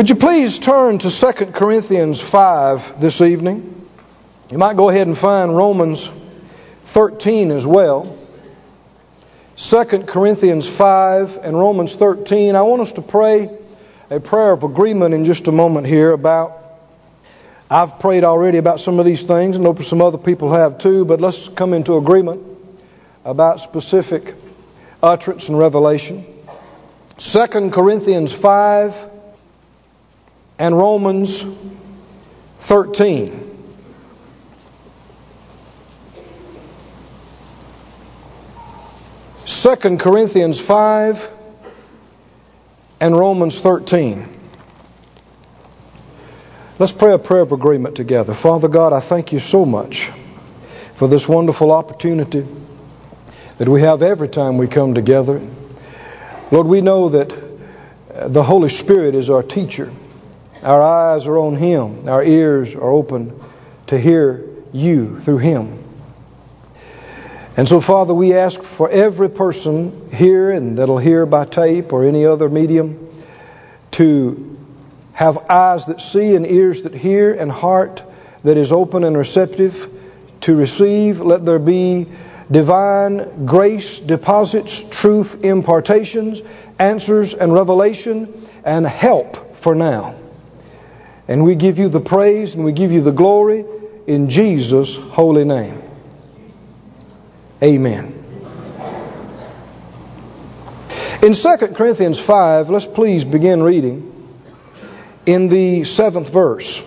Would you please turn to 2 Corinthians 5 this evening? You might go ahead and find Romans 13 as well. 2 Corinthians 5 and Romans 13. I want us to pray a prayer of agreement in just a moment here about... I've prayed already about some of these things, and some other people have too, but let's come into agreement about specific utterance and revelation. 2 Corinthians 5 and Romans 13. Second Corinthians 5 and Romans 13. Let's pray a prayer of agreement together. Father God, I thank you so much for this wonderful opportunity that we have every time we come together. Lord, we know that the Holy Spirit is our teacher. Our eyes are on Him. Our ears are open to hear you through Him. And so, Father, we ask for every person here and that'll hear by tape or any other medium to have eyes that see and ears that hear and heart that is open and receptive to receive. Let there be divine grace, deposits, truth, impartations, answers and revelation and help for now. And we give you the praise and we give you the glory in Jesus' holy name. Amen. In 2 Corinthians 5, let's please begin reading in the 7th verse.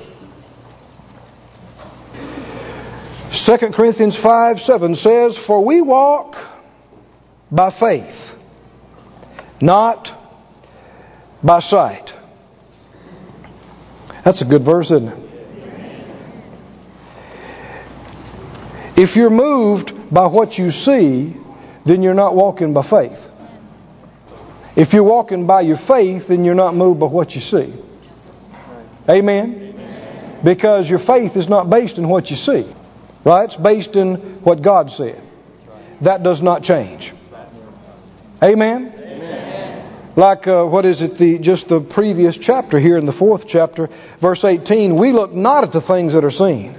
2 Corinthians 5:7 says, "For we walk by faith, not by sight." That's a good verse, isn't it? If you're moved by what you see, then you're not walking by faith. If you're walking by your faith, then you're not moved by what you see. Amen? Amen. Because your faith is not based in what you see. Right? It's based in what God said. That does not change. Amen? Amen. Like, the previous chapter here in the 4th chapter, verse 18, we look not at the things that are seen,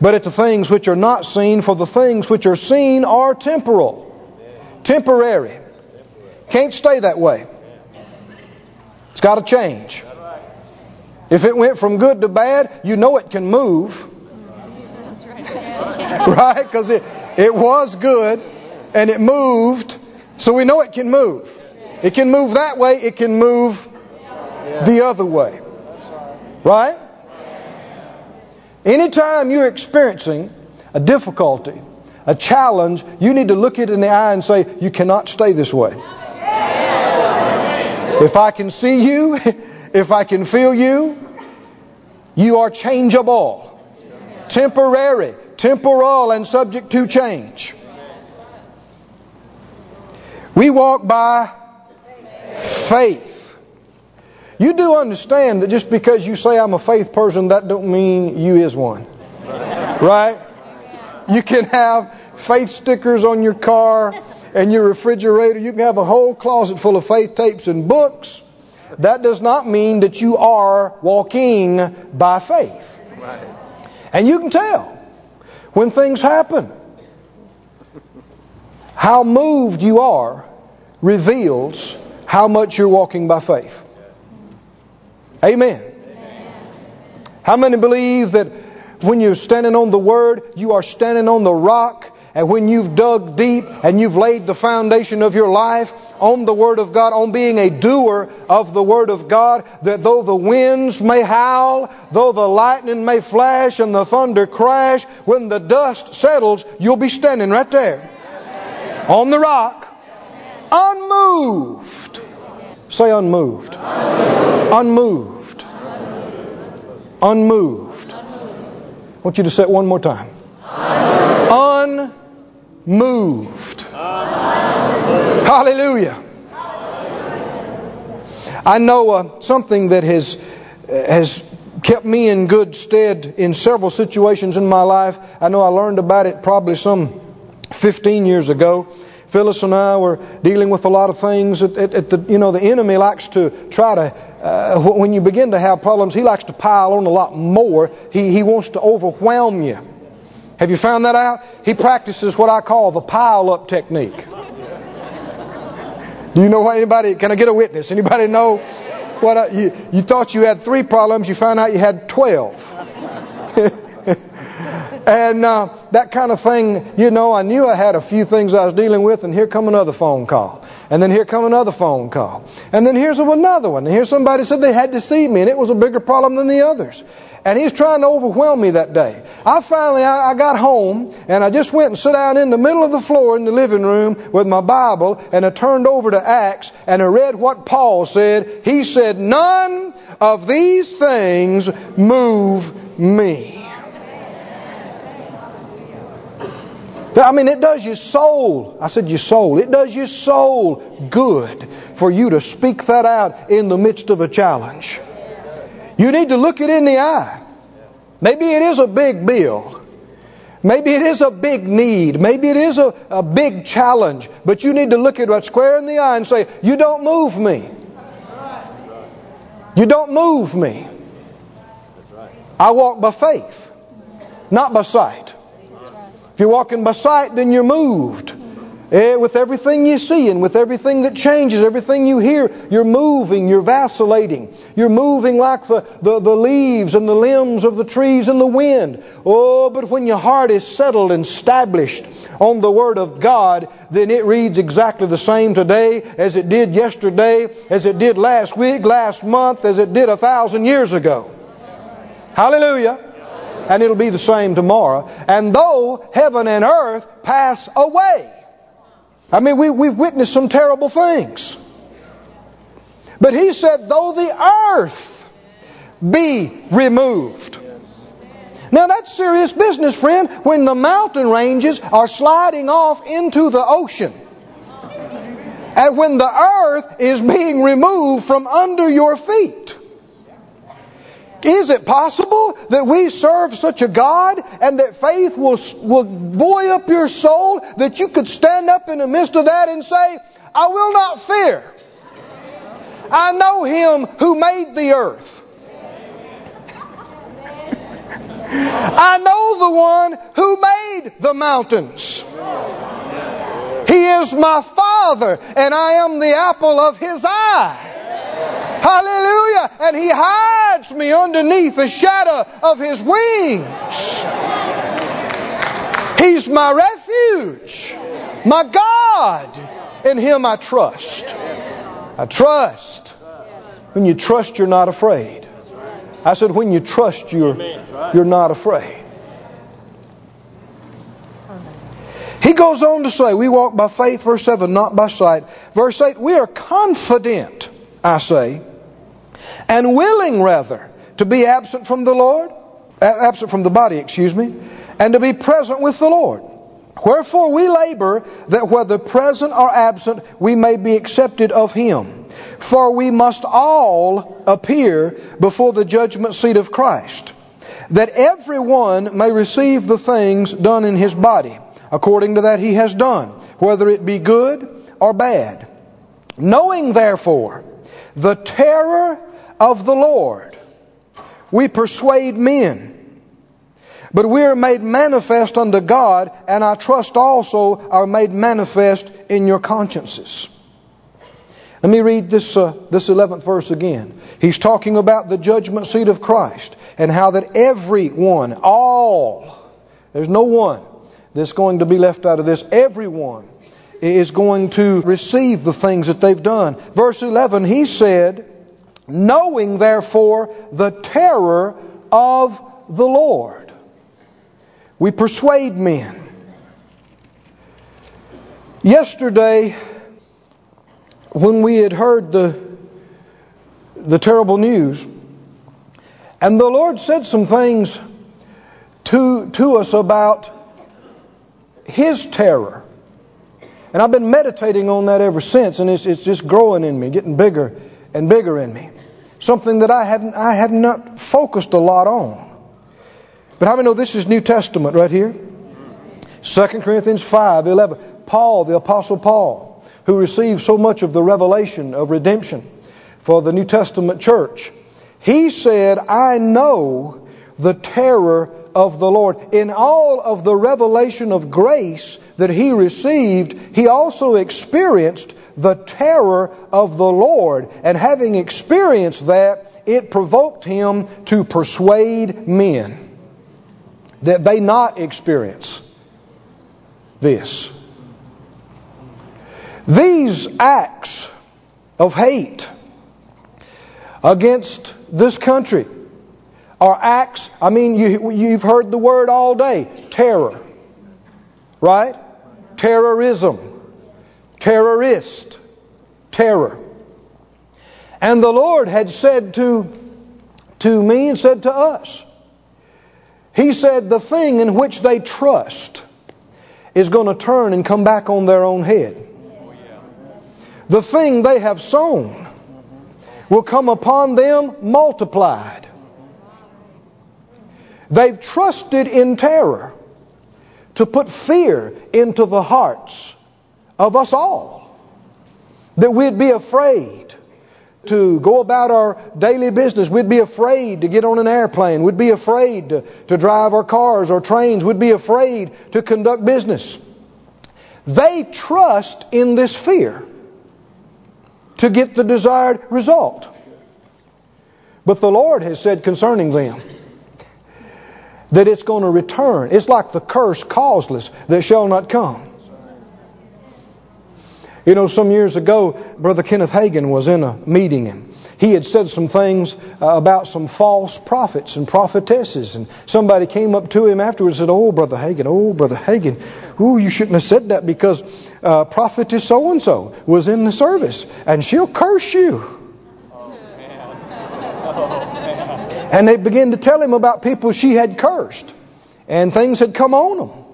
but at the things which are not seen, for the things which are seen are temporal. Temporary. Can't stay that way. It's got to change. If it went from good to bad, you know it can move. Right? Because it was good and it moved. So we know it can move. It can move that way. It can move the other way. Right? Anytime you're experiencing a difficulty, a challenge, you need to look it in the eye and say, you cannot stay this way. If I can see you, if I can feel you, you are changeable, temporary, temporal, and subject to change. We walk by faith. You do understand that just because you say I'm a faith person, that don't mean you is one. Right? You can have faith stickers on your car and your refrigerator. You can have a whole closet full of faith tapes and books. That does not mean that you are walking by faith. And you can tell when things happen. How moved you are reveals how much you're walking by faith. Amen. Amen. How many believe that when you're standing on the Word, you are standing on the rock, and when you've dug deep and you've laid the foundation of your life on the Word of God, on being a doer of the Word of God, that though the winds may howl, though the lightning may flash and the thunder crash, when the dust settles, you'll be standing right there. Amen. On the rock. Amen. Unmoved. Say unmoved. Unmoved. Unmoved. Unmoved. I want you to say it one more time. Unmoved. Hallelujah. I know something that has kept me in good stead in several situations in my life. I know I learned about it probably some 15 years ago. Phyllis and I were dealing with a lot of things. The enemy likes to try to when you begin to have problems, he likes to pile on a lot more. He wants to overwhelm you. Have you found that out? He practices what I call the pile-up technique. Do you know what anybody... Can I get a witness? Anybody know what... You thought you had 3 problems. You found out you had 12. And that kind of thing, you know, I knew I had a few things I was dealing with, and here come another phone call. And then here come another phone call. And then here's another one. And here's somebody said they had to see me, and it was a bigger problem than the others. And he's trying to overwhelm me that day. I finally got home, and I just went and sat down in the middle of the floor in the living room with my Bible, and I turned over to Acts, and I read what Paul said. He said, "None of these things move me." I mean, it does your soul. I said your soul. It does your soul good for you to speak that out in the midst of a challenge. You need to look it in the eye. Maybe it is a big bill. Maybe it is a big need. Maybe it is a big challenge. But you need to look it square in the eye and say, "You don't move me. You don't move me. I walk by faith, not by sight." If you're walking by sight, then you're moved. With everything you see and with everything that changes, everything you hear, you're moving, you're vacillating. You're moving like the leaves and the limbs of the trees in the wind. Oh, but when your heart is settled and established on the Word of God, then it reads exactly the same today as it did yesterday, as it did last week, last month, as it did 1,000 years ago. Hallelujah. And it'll be the same tomorrow. And though heaven and earth pass away. I mean, we've witnessed some terrible things. But he said, though the earth be removed. Now that's serious business, friend, when the mountain ranges are sliding off into the ocean. And when the earth is being removed from under your feet. Is it possible that we serve such a God and that faith will buoy up your soul that you could stand up in the midst of that and say, "I will not fear. I know Him who made the earth. I know the one who made the mountains. He is my Father and I am the apple of His eye. Hallelujah! And He hides me underneath the shadow of His wings. He's my refuge, my God. In Him I trust. I trust." When you trust, you're not afraid. I said, when you trust, you're not afraid. He goes on to say, we walk by faith, verse 7, not by sight. Verse 8, we are confident, I say, and willing rather to be absent from the body, and to be present with the Lord. Wherefore we labor that whether present or absent we may be accepted of Him. For we must all appear before the judgment seat of Christ, that everyone may receive the things done in his body, according to that he has done, whether it be good or bad. Knowing therefore the terror of the Lord, we persuade men, but we are made manifest unto God, and I trust also are made manifest in your consciences. Let me read this 11th verse again. He's talking about the judgment seat of Christ and how that everyone, all, there's no one that's going to be left out of this, everyone is going to receive the things that they've done. Verse 11, he said, knowing therefore the terror of the Lord, we persuade men. Yesterday, when we had heard the terrible news, and the Lord said some things to us about His terror. And I've been meditating on that ever since, and it's just growing in me, getting bigger and bigger in me. Something that I had not focused a lot on. But how many know this is New Testament right here? 2 Corinthians 5:11. Paul, the Apostle Paul, who received so much of the revelation of redemption for the New Testament church. He said, I know the terror of the Lord. In all of the revelation of grace that he received, he also experienced the terror of the Lord. And having experienced that, it provoked him to persuade men that they not experience this. These acts of hate against this country are acts, I mean, you've heard the word all day, terror, right? Terrorism, terrorist, terror. And the Lord had said to me and said to us, he said, the thing in which they trust is going to turn and come back on their own head. The thing they have sown will come upon them multiplied. They've trusted in terror to put fear into the hearts of us all, that we'd be afraid to go about our daily business. We'd be afraid to get on an airplane. We'd be afraid to drive our cars or trains. We'd be afraid to conduct business. They trust in this fear to get the desired result. But the Lord has said concerning them that it's going to return. It's like the curse causeless that shall not come. You know, some years ago, Brother Kenneth Hagin was in a meeting, and he had said some things about some false prophets and prophetesses. And somebody came up to him afterwards and said, Oh, Brother Hagin, ooh, you shouldn't have said that because prophetess so-and-so was in the service, and she'll curse you. Oh, man. And they began to tell him about people she had cursed, and things had come on them.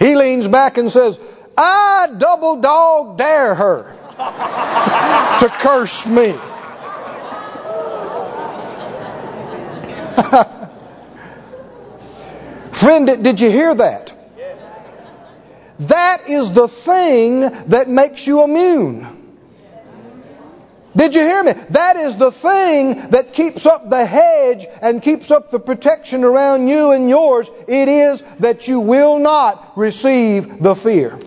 He leans back and says, I double dog dare her to curse me. Friend, did you hear that? That is the thing that makes you immune. Did you hear me? That is the thing that keeps up the hedge and keeps up the protection around you and yours. It is that you will not receive the fear.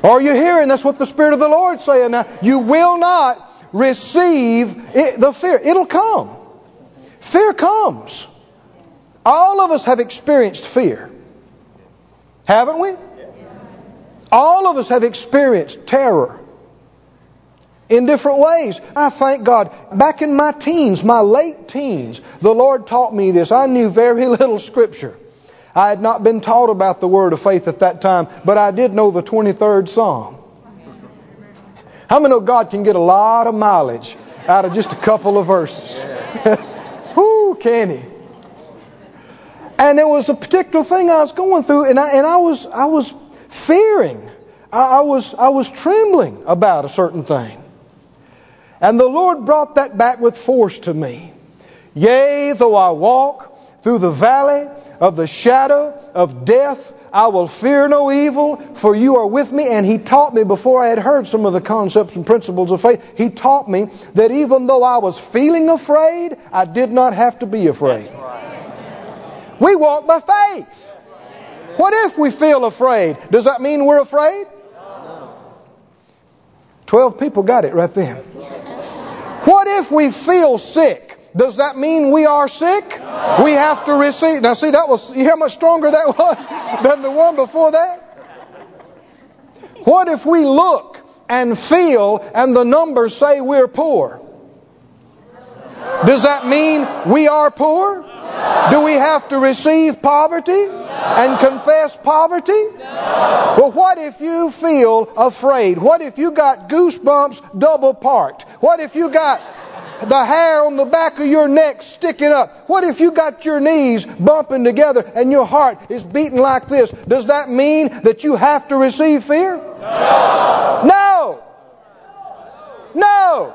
Are you hearing? That's what the Spirit of the Lord is saying now. You will not receive the fear. It'll come. Fear comes. All of us have experienced fear. Haven't we? All of us have experienced terror in different ways. I thank God. Back in my teens, my late teens, the Lord taught me this. I knew very little Scripture. I had not been taught about the word of faith at that time, but I did know the 23rd Psalm. How many know God can get a lot of mileage out of just a couple of verses? Whoo, can He? And there was a particular thing I was going through, and I was fearing. I was trembling about a certain thing. And the Lord brought that back with force to me. Yea, though I walk through the valley of the shadow of death, I will fear no evil, for you are with me. And He taught me, before I had heard some of the concepts and principles of faith, He taught me that even though I was feeling afraid, I did not have to be afraid. We walk by faith. What if we feel afraid? Does that mean we're afraid? 12 people got it right then. What if we feel sick? Does that mean we are sick? No. We have to receive. Now see, that was, you hear how much stronger that was than the one before that? What if we look and feel and the numbers say we're poor? Does that mean we are poor? No. Do we have to receive poverty? No. And confess poverty? No. Well, what if you feel afraid? What if you got goosebumps double parked? What if you got the hair on the back of your neck sticking up? What if you got your knees bumping together and your heart is beating like this? Does that mean that you have to receive fear? No! No! No! No!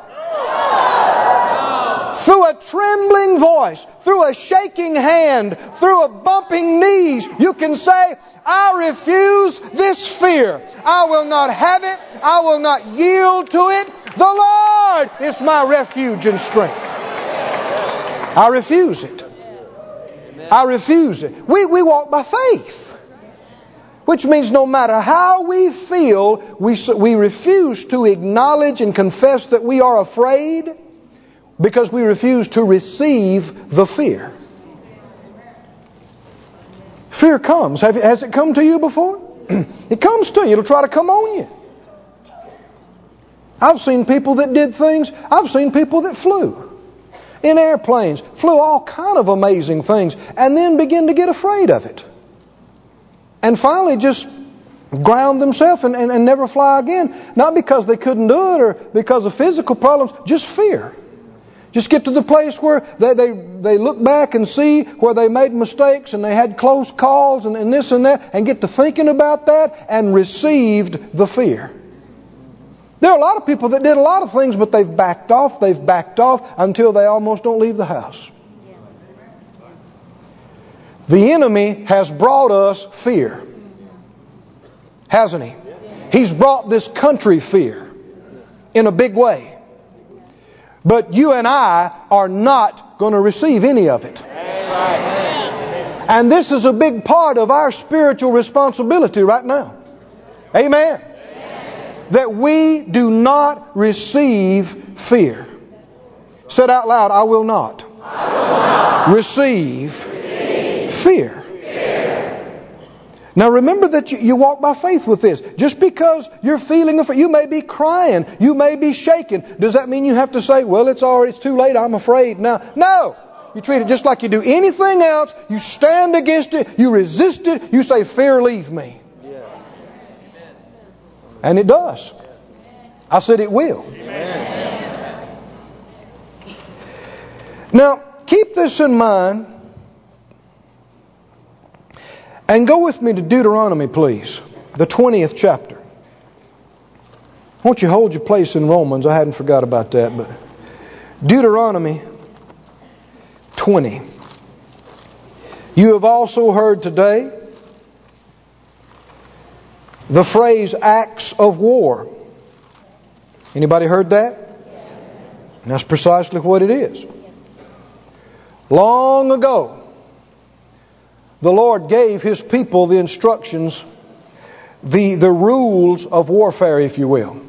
Through a trembling voice, through a shaking hand, through a bumping knees, you can say, I refuse this fear. I will not have it. I will not yield to it. The Lord is my refuge and strength. I refuse it. I refuse it. We walk by faith. Which means no matter how we feel, we refuse to acknowledge and confess that we are afraid because we refuse to receive the fear. Fear comes. Has it come to you before? It comes to you. It'll try to come on you. I've seen people that did things. I've seen people that flew. In airplanes. Flew all kind of amazing things. And then begin to get afraid of it. And finally just ground themselves and never fly again. Not because they couldn't do it or because of physical problems. Just fear. Just get to the place where they look back and see where they made mistakes and they had close calls and this and that, and get to thinking about that and received the fear. There are a lot of people that did a lot of things, but they've backed off until they almost don't leave the house. The enemy has brought us fear. Hasn't he? He's brought this country fear in a big way. But you and I are not going to receive any of it. Amen. And this is a big part of our spiritual responsibility right now. Amen. Amen. That we do not receive fear. Said out loud, I will not. Receive fear. Now remember that you walk by faith with this. Just because you're feeling afraid, you may be crying, you may be shaking. Does that mean you have to say, well, it's too late, I'm afraid now? No! You treat it just like you do anything else. You stand against it, you resist it, you say, fear, leave me. Yeah. And it does. I said it will. Amen. Now, keep this in mind. And go with me to Deuteronomy, please. The 20th chapter. Won't you hold your place in Romans? I hadn't forgot about that. But Deuteronomy 20. You have also heard today the phrase acts of war. Anybody heard that? And that's precisely what it is. Long ago, the Lord gave His people the instructions, the rules of warfare, if you will.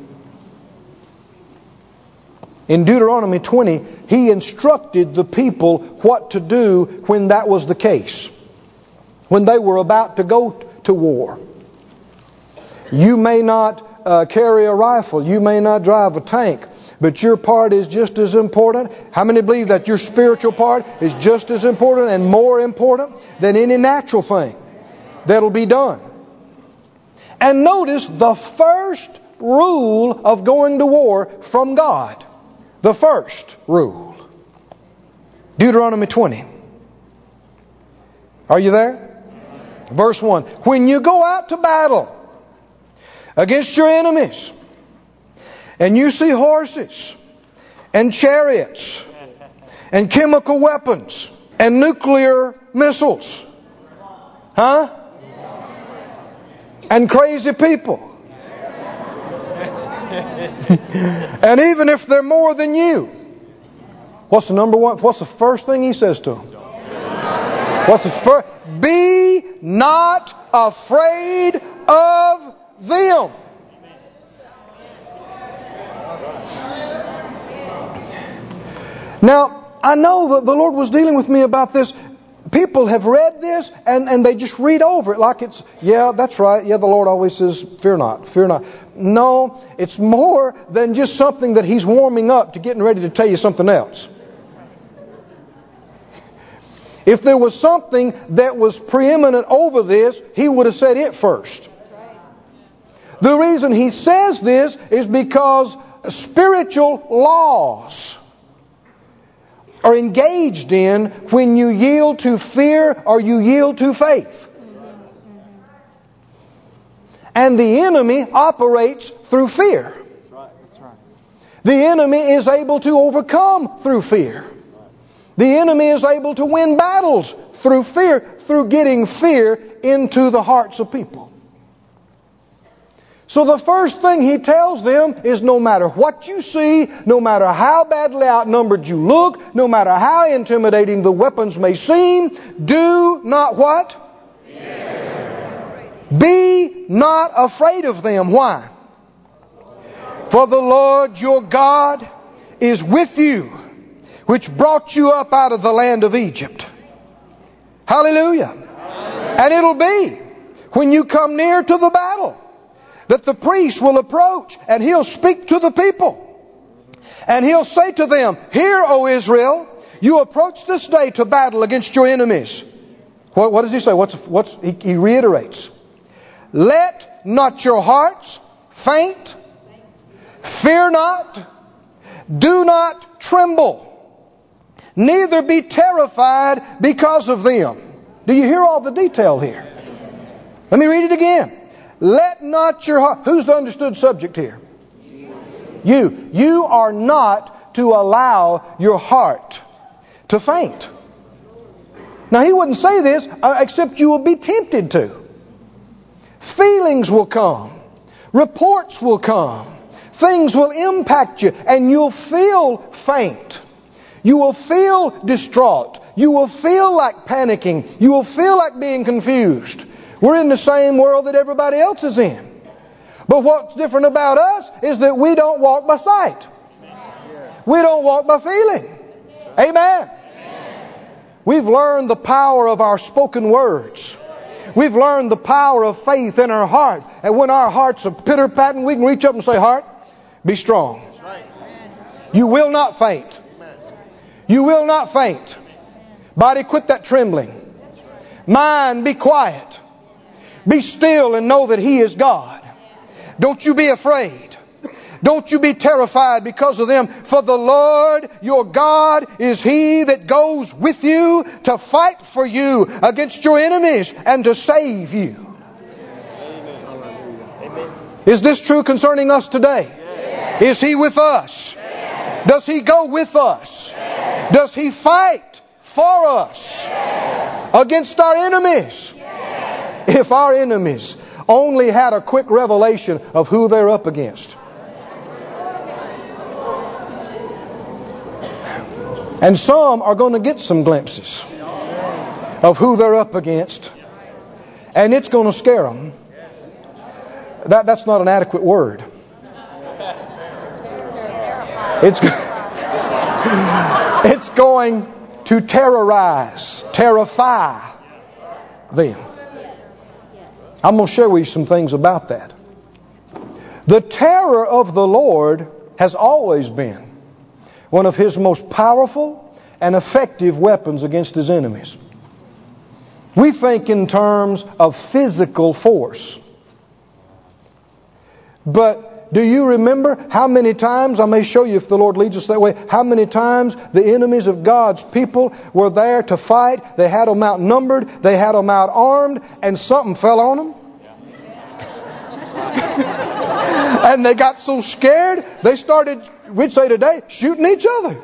In Deuteronomy 20, He instructed the people what to do when that was the case. When they were about to go to war. You may not carry a rifle. You may not drive a tank. But your part is just as important. How many believe that your spiritual part is just as important and more important than any natural thing that'll be done? And notice the first rule of going to war from God. The first rule. Deuteronomy 20. Are you there? Verse 1. When you go out to battle against your enemies, and you see horses and chariots and chemical weapons and nuclear missiles. Huh? And crazy people. And even if they're more than you. What's the number one? What's the first thing he says to them? What's the first? Be not afraid of them. Now, I know that the Lord was dealing with me about this. People have read this and they just read over it like it's, yeah, that's right. Yeah, the Lord always says, fear not, fear not. No, it's more than just something that He's warming up to getting ready to tell you something else. If there was something that was preeminent over this, He would have said it first. The reason He says this is because spiritual laws are engaged in when you yield to fear or you yield to faith. And the enemy operates through fear. The enemy is able to overcome through fear. The enemy is able to win battles through fear, through getting fear into the hearts of people. So the first thing he tells them is no matter what you see, no matter how badly outnumbered you look, no matter how intimidating the weapons may seem, do not what? Fear. Be not afraid of them. Why? For the Lord your God is with you, which brought you up out of the land of Egypt. Hallelujah. Hallelujah. And it'll be when you come near to the battle that the priest will approach and he'll speak to the people. And he'll say to them, "Hear, O Israel, you approach this day to battle against your enemies." What does he say? He reiterates. "Let not your hearts faint. Fear not. Do not tremble. Neither be terrified because of them." Do you hear all the detail here? Let me read it again. "Let not your heart..." Who's the understood subject here? You. You are not to allow your heart to faint. Now he wouldn't say this except you will be tempted to. Feelings will come. Reports will come. Things will impact you and you'll feel faint. You will feel distraught. You will feel like panicking. You will feel like being confused. We're in the same world that everybody else is in. But what's different about us is that we don't walk by sight. We don't walk by feeling. Amen. We've learned the power of our spoken words. We've learned the power of faith in our heart. And when our hearts are pitter-patting, we can reach up and say, "Heart, be strong. You will not faint. You will not faint. Body, quit that trembling. Mind, be quiet. Be still and know that He is God. Don't you be afraid. Don't you be terrified because of them. For the Lord your God is He that goes with you to fight for you against your enemies and to save you." Is this true concerning us today? Is He with us? Does He go with us? Does He fight for us against our enemies? If our enemies only had a quick revelation of who they're up against. And some are going to get some glimpses of who they're up against. And it's going to scare them. That's not an adequate word. It's going to terrorize, terrify them. I'm going to share with you some things about that. The terror of the Lord has always been one of His most powerful and effective weapons against His enemies. We think in terms of physical force. But do you remember how many times, I may show you if the Lord leads us that way, how many times the enemies of God's people were there to fight, they had them outnumbered, they had them outarmed, and something fell on them? Yeah. And they got so scared, they started, we'd say today, shooting each other.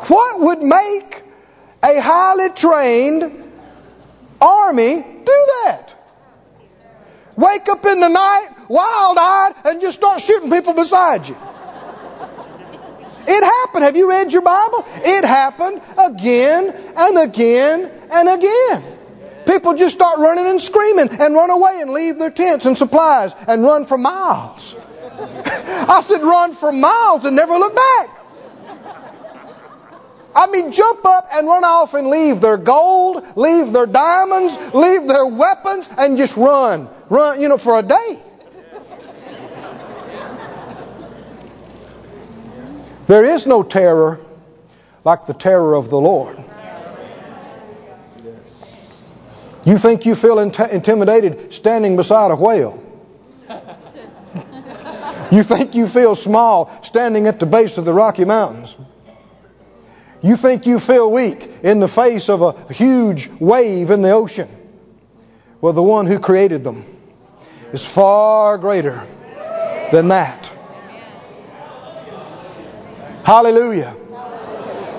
What would make a highly trained army do that? Wake up in the night, wild-eyed, and just start shooting people beside you. It happened. Have you read your Bible? It happened again and again and again. People just start running and screaming and run away and leave their tents and supplies and run for miles. I said run for miles and never look back. I mean, jump up and run off and leave their gold, leave their diamonds, leave their weapons, and just run. Run, for a day. There is no terror like the terror of the Lord. You think you feel intimidated standing beside a whale. You think you feel small standing at the base of the Rocky Mountains. You think you feel weak in the face of a huge wave in the ocean. Well, the one who created them is far greater than that. Hallelujah.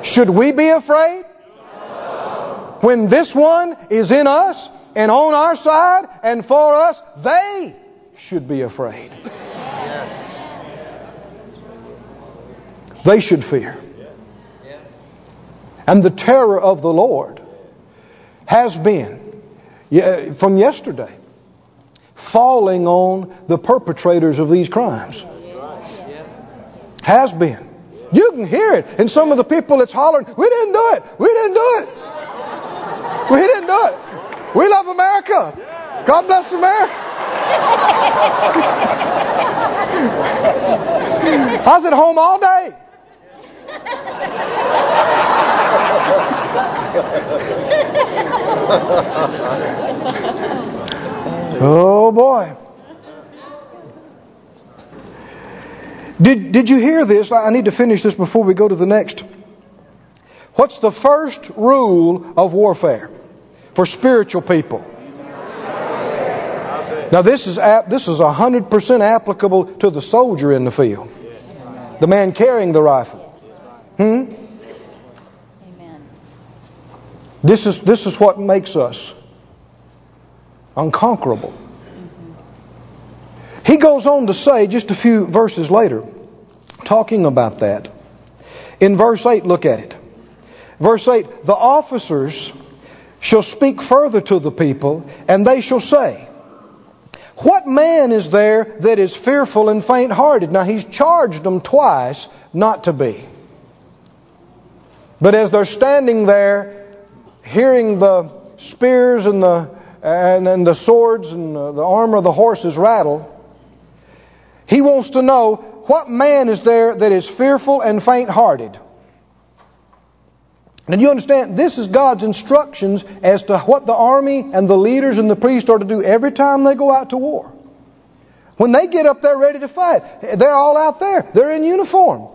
Should we be afraid? No. When this one is in us and on our side and for us, they should be afraid. Yes. They should fear. And the terror of the Lord has been, from yesterday, falling on the perpetrators of these crimes. Has been. You can hear it. And some of the people that's hollering, we didn't do it. We didn't do it. We didn't do it. We love America. God bless America. I was at home all day. Oh boy. Did you hear this? I need to finish this before we go to the next. What's the first rule of warfare for spiritual people? Now this is 100% applicable to the soldier in the field. The man carrying the rifle. This is what makes us unconquerable. He goes on to say just a few verses later, talking about that. In verse 8, look at it. Verse 8, the officers shall speak further to the people, and they shall say, what man is there that is fearful and faint-hearted? Now he's charged them twice not to be. But as they're standing there, hearing the spears and the swords and the armor of the horses rattle, he wants to know, what man is there that is fearful and faint-hearted? And you understand, this is God's instructions as to what the army and the leaders and the priests are to do every time they go out to war. When they get up there ready to fight, they're all out there. They're in uniform.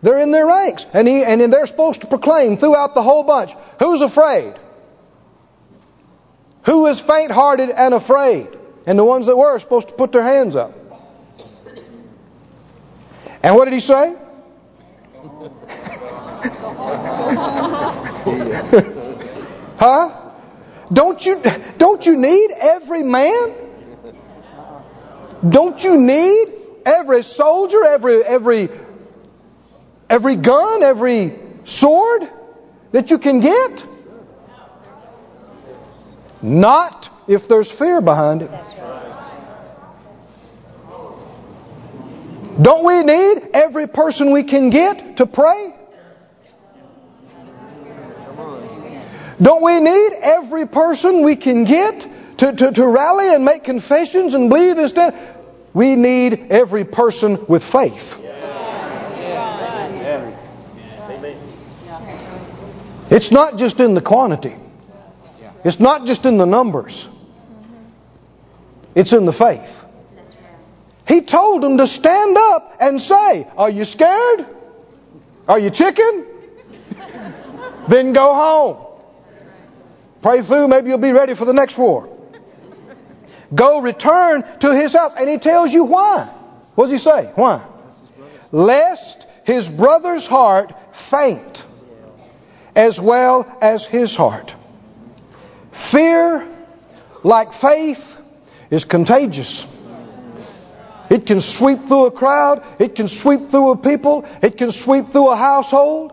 They're in their ranks. And they're supposed to proclaim throughout the whole bunch, who's afraid? Who is faint-hearted and afraid? And the ones that were are supposed to put their hands up. And what did he say? Huh? Don't you need every man? Don't you need every soldier, every gun, every sword that you can get? Not if there's fear behind it. Don't we need every person we can get to pray? Don't we need every person we can get to rally and make confessions and believe instead? We need every person with faith. It's not just in the quantity. It's not just in the numbers. It's in the faith. He told them to stand up and say, are you scared? Are you chicken? Then go home. Pray through, maybe you'll be ready for the next war. Go return to his house. And he tells you why. What does he say? Why? Lest his brother's heart faint, as well as his heart. Fear, like faith, is contagious. It can sweep through a crowd. It can sweep through a people. It can sweep through a household.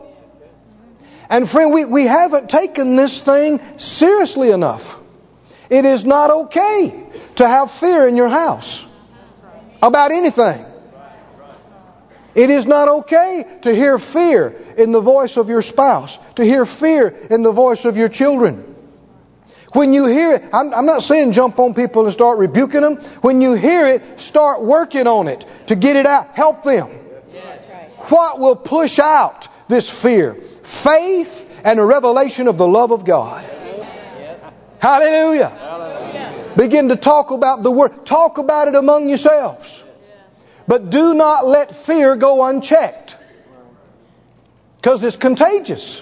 And friend, we haven't taken this thing seriously enough. It is not okay to have fear in your house about anything. It is not okay to hear fear in the voice of your spouse, to hear fear in the voice of your children. When you hear it, I'm not saying jump on people and start rebuking them. When you hear it, start working on it to get it out. Help them. What will push out this fear? Faith and a revelation of the love of God. Hallelujah. Hallelujah. Begin to talk about the Word. Talk about it among yourselves. But do not let fear go unchecked, because it's contagious.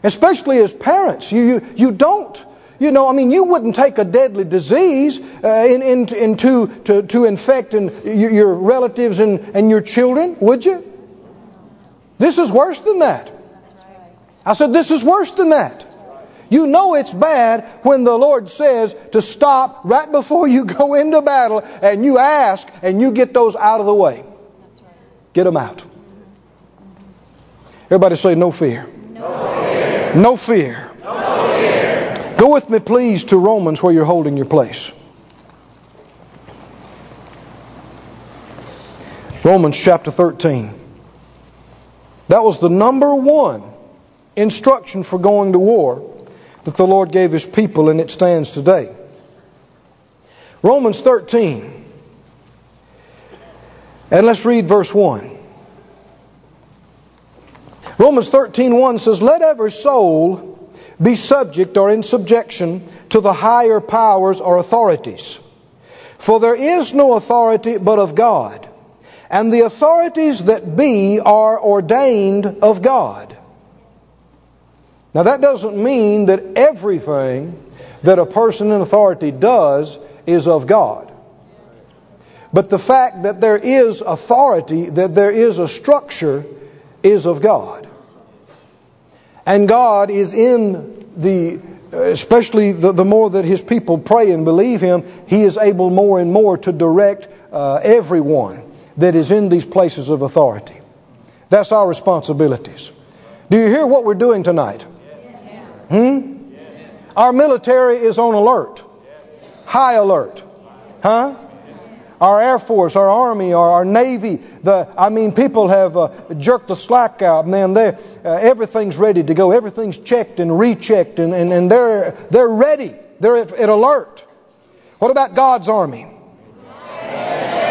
Especially as parents, you don't, you wouldn't take a deadly disease to infect your relatives and your children, would you? This is worse than that. I said, this is worse than that. You know it's bad when the Lord says to stop right before you go into battle and you ask and you get those out of the way. That's right. Get them out. Everybody say, no fear. No fear. No fear. No fear. Go with me, please, to Romans where you're holding your place. Romans chapter 13. That was the number one instruction for going to war that the Lord gave His people, and it stands today. Romans 13. And let's read verse 1. Romans 13:1 says, let every soul be subject or in subjection to the higher powers or authorities. For there is no authority but of God. And the authorities that be are ordained of God. Now that doesn't mean that everything that a person in authority does is of God. But the fact that there is authority, that there is a structure, is of God. And God is in the, especially the more that His people pray and believe Him, He is able more and more to direct everyone that is in these places of authority. That's our responsibilities. Do you hear what we're doing tonight? Hmm? Our military is on alert. High alert. Huh? Our Air Force, our Army, our Navy. People have jerked the slack out. Man, everything's ready to go. Everything's checked and rechecked. And they're ready. They're at alert. What about God's army?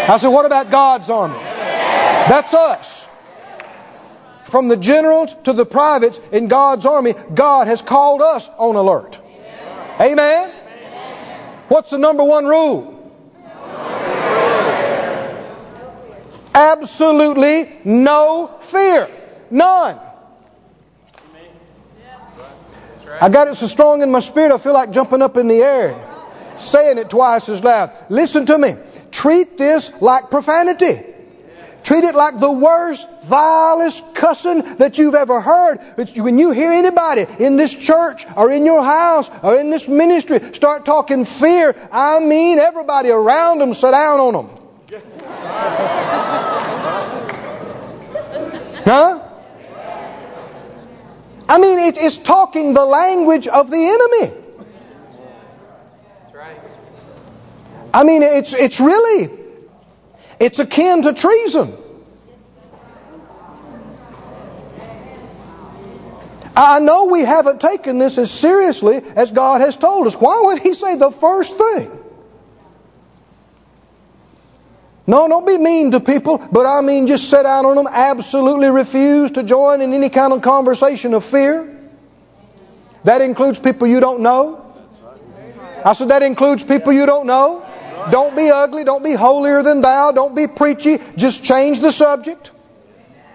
I said, what about God's army? That's us. From the generals to the privates in God's army, God has called us on alert. Amen? What's the number one rule? Absolutely no fear. None. I got it so strong in my spirit, I feel like jumping up in the air, saying it twice as loud. Listen to me. Treat this like profanity. Treat it like the worst, vilest cussing that you've ever heard. When you hear anybody in this church or in your house or in this ministry start talking fear, I mean everybody around them, sit down on them. Huh? I mean, it's talking the language of the enemy. That's right. I mean, it's akin to treason. I know we haven't taken this as seriously as God has told us. Why would He say the first thing? No, don't be mean to people, but I mean just sit down on them. Absolutely refuse to join in any kind of conversation of fear. That includes people you don't know. I said that includes people you don't know. Don't be ugly. Don't be holier than thou. Don't be preachy. Just change the subject.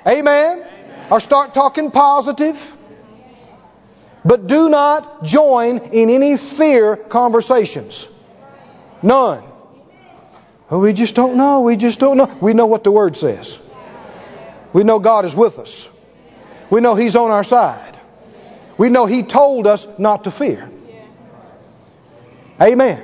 Amen? Or start talking positive. But do not join in any fear conversations. None. Oh, we just don't know. We just don't know. We know what the Word says. We know God is with us. We know He's on our side. We know He told us not to fear. Amen.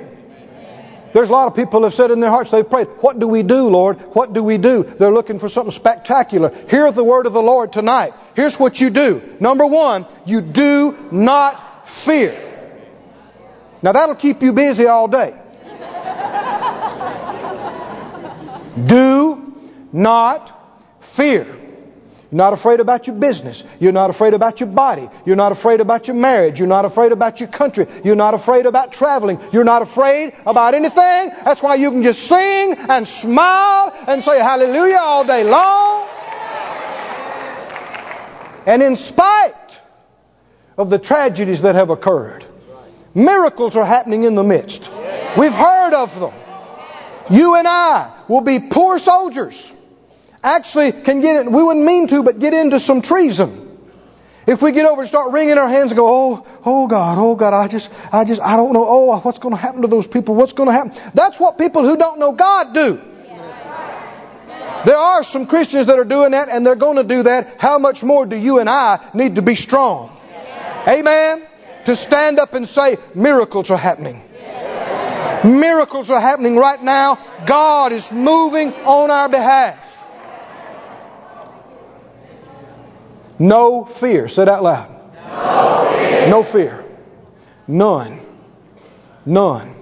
There's a lot of people have said in their hearts, they've prayed, what do we do, Lord? What do we do? They're looking for something spectacular. Hear the word of the Lord tonight. Here's what you do. Number one, you do not fear. Now that'll keep you busy all day. Do not fear. You're not afraid about your business. You're not afraid about your body. You're not afraid about your marriage. You're not afraid about your country. You're not afraid about traveling. You're not afraid about anything. That's why you can just sing and smile and say hallelujah all day long. And in spite of the tragedies that have occurred, miracles are happening in the midst. We've heard of them. You and I will be poor soldiers. Actually, can get in, we wouldn't mean to, but get into some treason. If we get over and start wringing our hands and go, oh God, I don't know, what's going to happen to those people? What's going to happen? That's what people who don't know God do. There are some Christians that are doing that, and they're going to do that. How much more do you and I need to be strong? Amen? Yes. To stand up and say, miracles are happening. Yes. Miracles are happening right now. God is moving on our behalf. No fear. Say it out loud. No fear. No fear. None. None.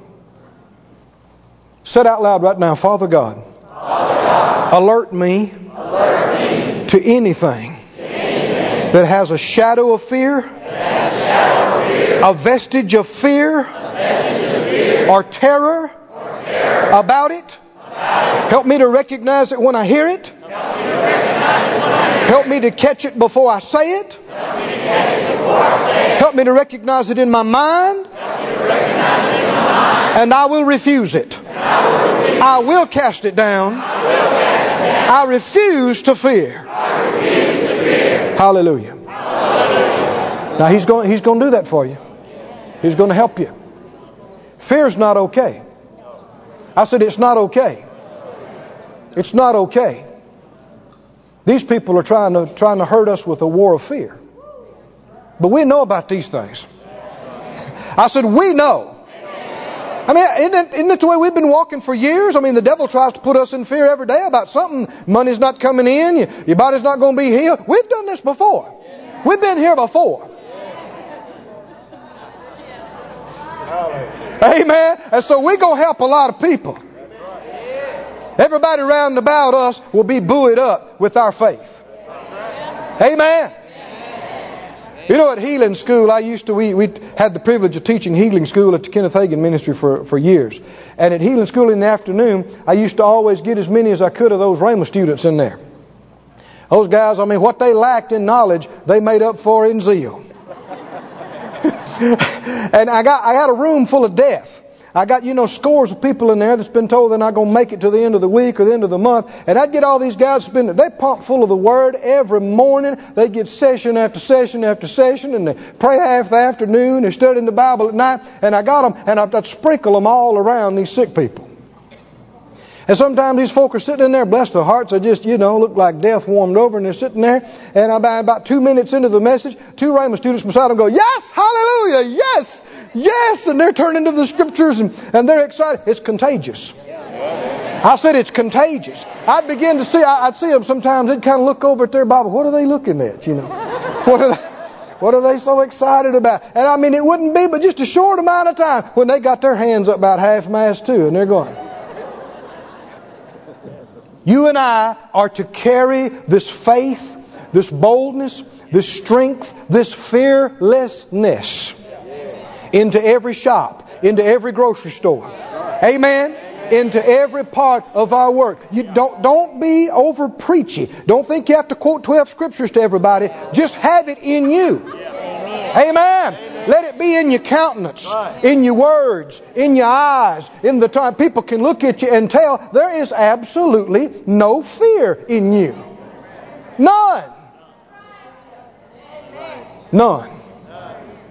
Say it out loud right now. Father God. Father God. Alert me. To anything. That has a shadow of fear, a vestige of fear, or terror about it. Help me to recognize it when I hear it. Help me to catch it before I say it. Help me to recognize it in my mind. And I will refuse it. I will cast it down. I refuse to fear. Hallelujah. Hallelujah. Now he's going to do that for you. He's going to help you. Fear's not okay. I said it's not okay. It's not okay. These people are trying to hurt us with a war of fear. But we know about these things. I said we know. I mean, isn't it the way we've been walking for years? I mean, the devil tries to put us in fear every day about something. Money's not coming in. Your body's not going to be healed. We've done this before. We've been here before. Amen. And so we're going to help a lot of people. Everybody round about us will be buoyed up with our faith. Amen. You know, at healing school, we had the privilege of teaching healing school at the Kenneth Hagin ministry for years. And at healing school in the afternoon, I used to always get as many as I could of those Ramah students in there. Those guys, I mean, what they lacked in knowledge, they made up for in zeal. And I got a room full of death. I got, scores of people in there that's been told they're not going to make it to the end of the week or the end of the month. And I'd get all these guys, they're pumped full of the Word every morning. They get session after session after session, and they pray half the afternoon. They're studying the Bible at night. And I got them, and I'd sprinkle them all around these sick people. And sometimes these folk are sitting in there, bless their hearts, they just, look like death warmed over, and they're sitting there, and about 2 minutes into the message, two Ramah students beside them go, yes, hallelujah, yes, yes, and they're turning to the Scriptures, and they're excited. It's contagious. I said it's contagious. I'd see them sometimes, they'd kind of look over at their Bible, what are they looking at, What are they so excited about? And I mean, it wouldn't be but just a short amount of time when they got their hands up about half-mast too, and they're going... You and I are to carry this faith, this boldness, this strength, this fearlessness into every shop, into every grocery store. Amen? Into every part of our work. You don't be over preachy. Don't think you have to quote 12 scriptures to everybody. Just have it in you. Amen. Let it be in your countenance, in your words, in your eyes, in the time. People can look at you and tell there is absolutely no fear in you. None. None.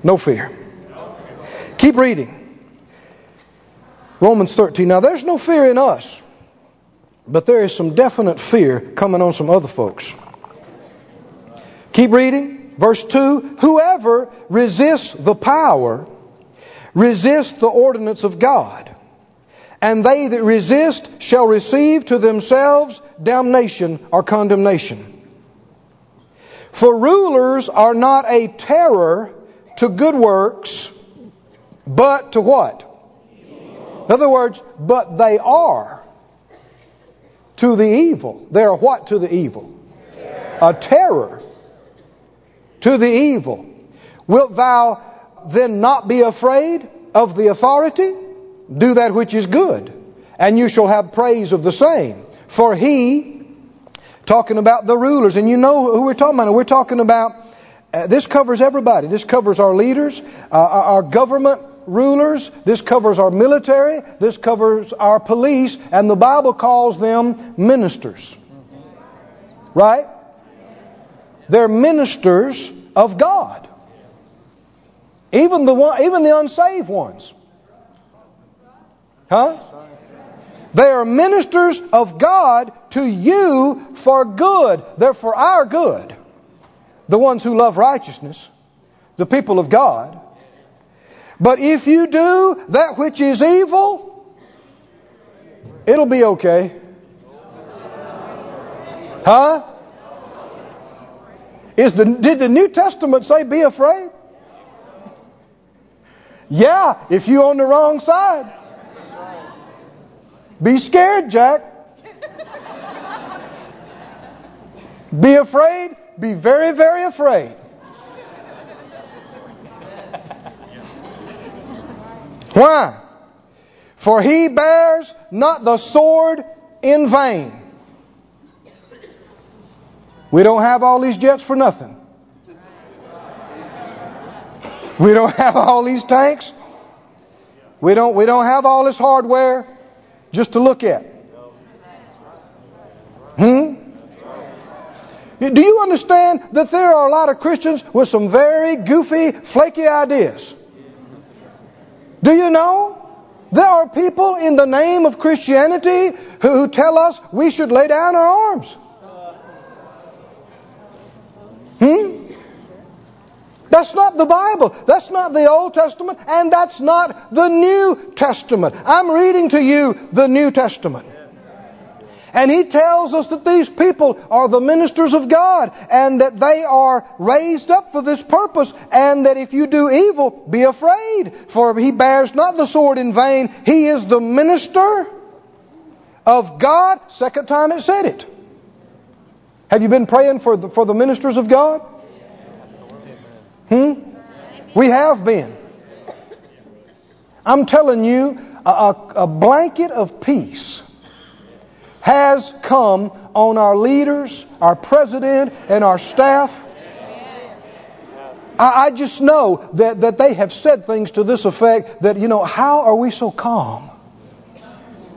No fear. Keep reading. Romans 13. Now there's no fear in us, but there is some definite fear coming on some other folks. Keep reading. Verse 2, whoever resists the power, resists the ordinance of God. And they that resist shall receive to themselves damnation or condemnation. For rulers are not a terror to good works, but to what? In other words, but they are to the evil. They are what to the evil? A terror. To the evil. Wilt thou then not be afraid of the authority? Do that which is good, and you shall have praise of the same. For he, talking about the rulers, and you know who we're talking about. We're talking about, this covers everybody. This covers our leaders, our government rulers. This covers our military. This covers our police. And the Bible calls them ministers. Right? They're ministers of God. Even the unsaved ones. Huh? They are ministers of God to you for good. They're for our good. The ones who love righteousness. the people of God. But if you do that which is evil, it'll be okay. Huh? Did the New Testament say be afraid? Yeah, if you're on the wrong side. Be scared, Jack. Be afraid. Be very, very afraid. Why? For he bears not the sword in vain. We don't have all these jets for nothing. We don't have all these tanks. We don't have all this hardware just to look at. Do you understand that there are a lot of Christians with some very goofy, flaky ideas? Do you know? There are people in the name of Christianity who tell us we should lay down our arms. That's not the Bible. That's not the Old Testament, and that's not the New Testament. I'm reading to you the New Testament. And he tells us that these people are the ministers of God, and that they are raised up for this purpose, and that if you do evil, be afraid, for he bears not the sword in vain. He is the minister of God. Second time it said it. Have you been praying for the ministers of God? We have been. I'm telling you, a blanket of peace has come on our leaders, our president, and our staff. I just know that they have said things to this effect that, you know, how are we so calm?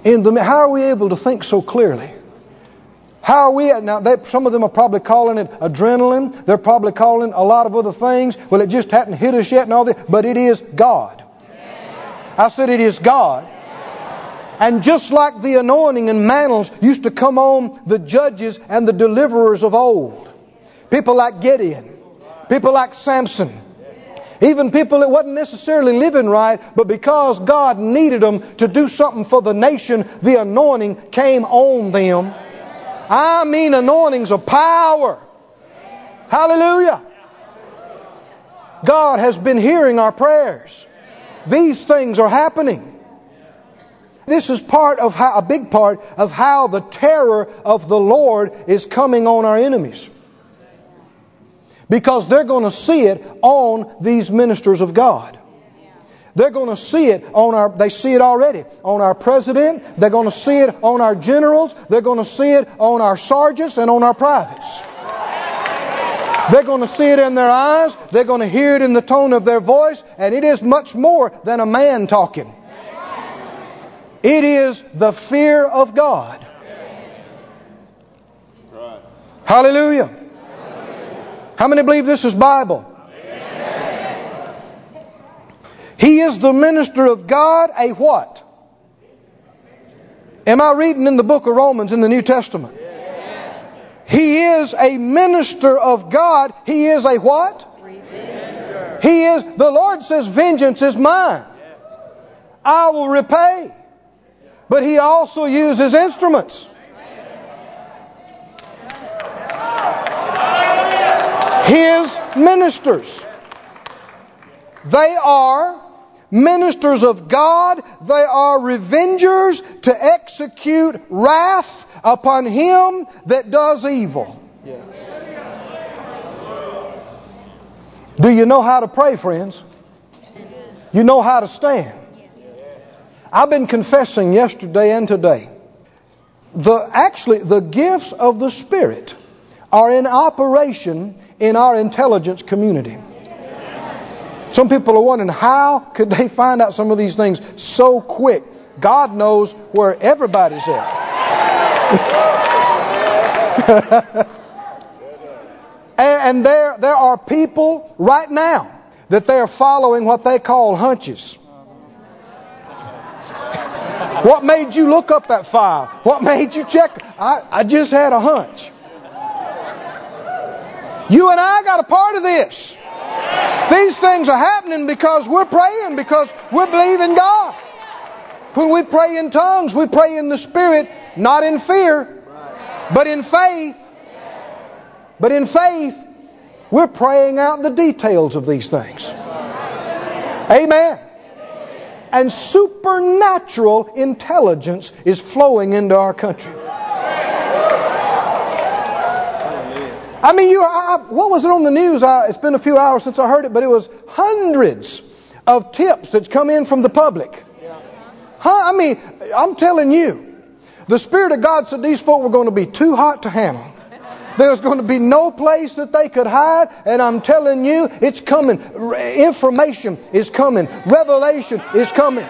How are we able to think so clearly? How are we at now? Some of them are probably calling it adrenaline. They're probably calling a lot of other things. Well, it just hadn't hit us yet and all that. But it is God. I said it is God. And just like the anointing and mantles used to come on the judges and the deliverers of old. People like Gideon. People like Samson. Even people that wasn't necessarily living right, but because God needed them to do something for the nation, the anointing came on them. I mean anointings of power. Hallelujah. God has been hearing our prayers. These things are happening. This is a big part of how the terror of the Lord is coming on our enemies. Because they're going to see it on these ministers of God. They're going to see it they see it already, on our president. They're going to see it on our generals. They're going to see it on our sergeants and on our privates. They're going to see it in their eyes. They're going to hear it in the tone of their voice. And it is much more than a man talking. It is the fear of God. Right. Hallelujah. Hallelujah. How many believe this is Bible? Amen. He is the minister of God, a what? Am I reading in the book of Romans in the New Testament? Yes. He is a minister of God. He is a what? Revenger. He is, the Lord says, vengeance is mine. I will repay. But he also uses instruments. His ministers. They are ministers of God. They are revengers to execute wrath upon him that does evil. Do you know how to pray, friends? You know how to stand. I've been confessing yesterday and today. The gifts of the Spirit are in operation in our intelligence community. Some people are wondering, how could they find out some of these things so quick? God knows where everybody's at. And there are people right now that they are following what they call hunches. What made you look up that file? What made you check? I just had a hunch. You and I got a part of this. These things are happening because we're praying, because we're believing God. When we pray in tongues, we pray in the Spirit, not in fear, but in faith. But in faith, we're praying out the details of these things. Amen. And supernatural intelligence is flowing into our country. I mean, what was it on the news? It's been a few hours since I heard it, but it was hundreds of tips that's come in from the public. I mean, I'm telling you, the Spirit of God said these folk were going to be too hot to handle. There's going to be no place that they could hide. And I'm telling you, it's coming. Information is coming. Revelation is coming.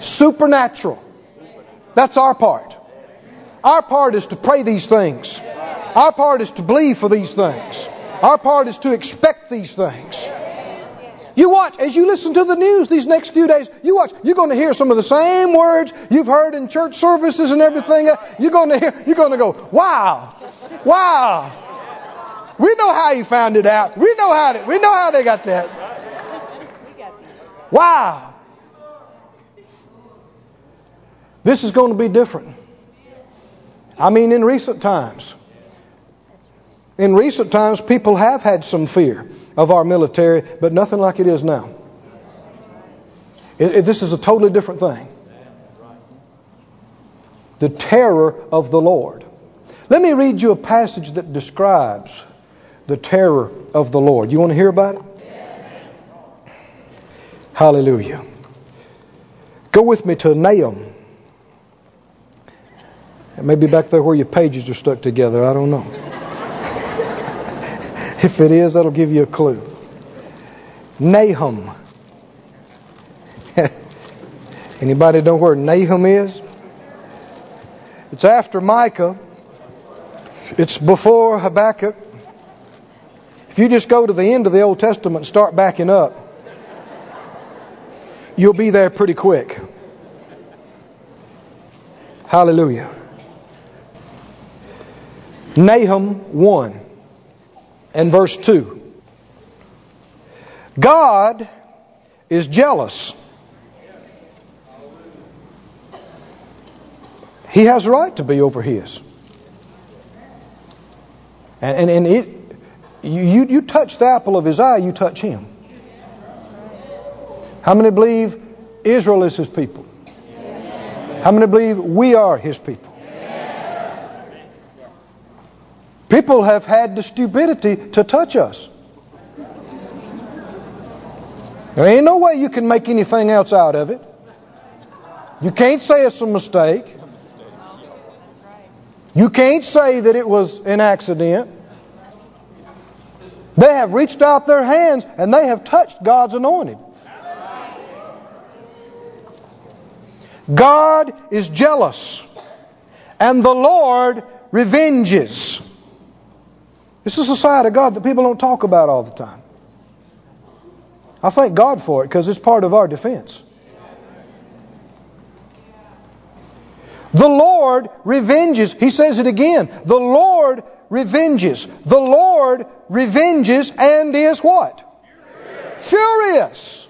Supernatural. That's our part. Our part is to pray these things. Our part is to believe for these things. Our part is to expect these things. You watch, as you listen to the news these next few days, you watch, you're going to hear some of the same words you've heard in church services and everything. You're going to go, wow. We know how he found it out. We know how they got that. Wow. This is going to be different. I mean, in recent times, people have had some fear of our military, but nothing like it is now. This is a totally different thing. The terror of the Lord. Let me read you a passage that describes the terror of the Lord. You want to hear about it? Yes. Hallelujah. Go with me to Nahum. It may be back there where your pages are stuck together. I don't know. If it is, that'll give you a clue. Nahum. Anybody know where Nahum is? It's after Micah. It's before Habakkuk. If you just go to the end of the Old Testament and start backing up, you'll be there pretty quick. Hallelujah. Nahum 1. And verse 2. God is jealous. He has a right to be over His. You touch the apple of His eye, you touch Him. How many believe Israel is His people? How many believe we are His people? People have had the stupidity to touch us. There ain't no way you can make anything else out of it. You can't say it's a mistake. You can't say that it was an accident. They have reached out their hands and they have touched God's anointed. God is jealous, and the Lord revenges. This is a side of God that people don't talk about all the time. I thank God for it because it's part of our defense. The Lord revenges. He says it again. The Lord revenges. The Lord revenges and is what? Furious.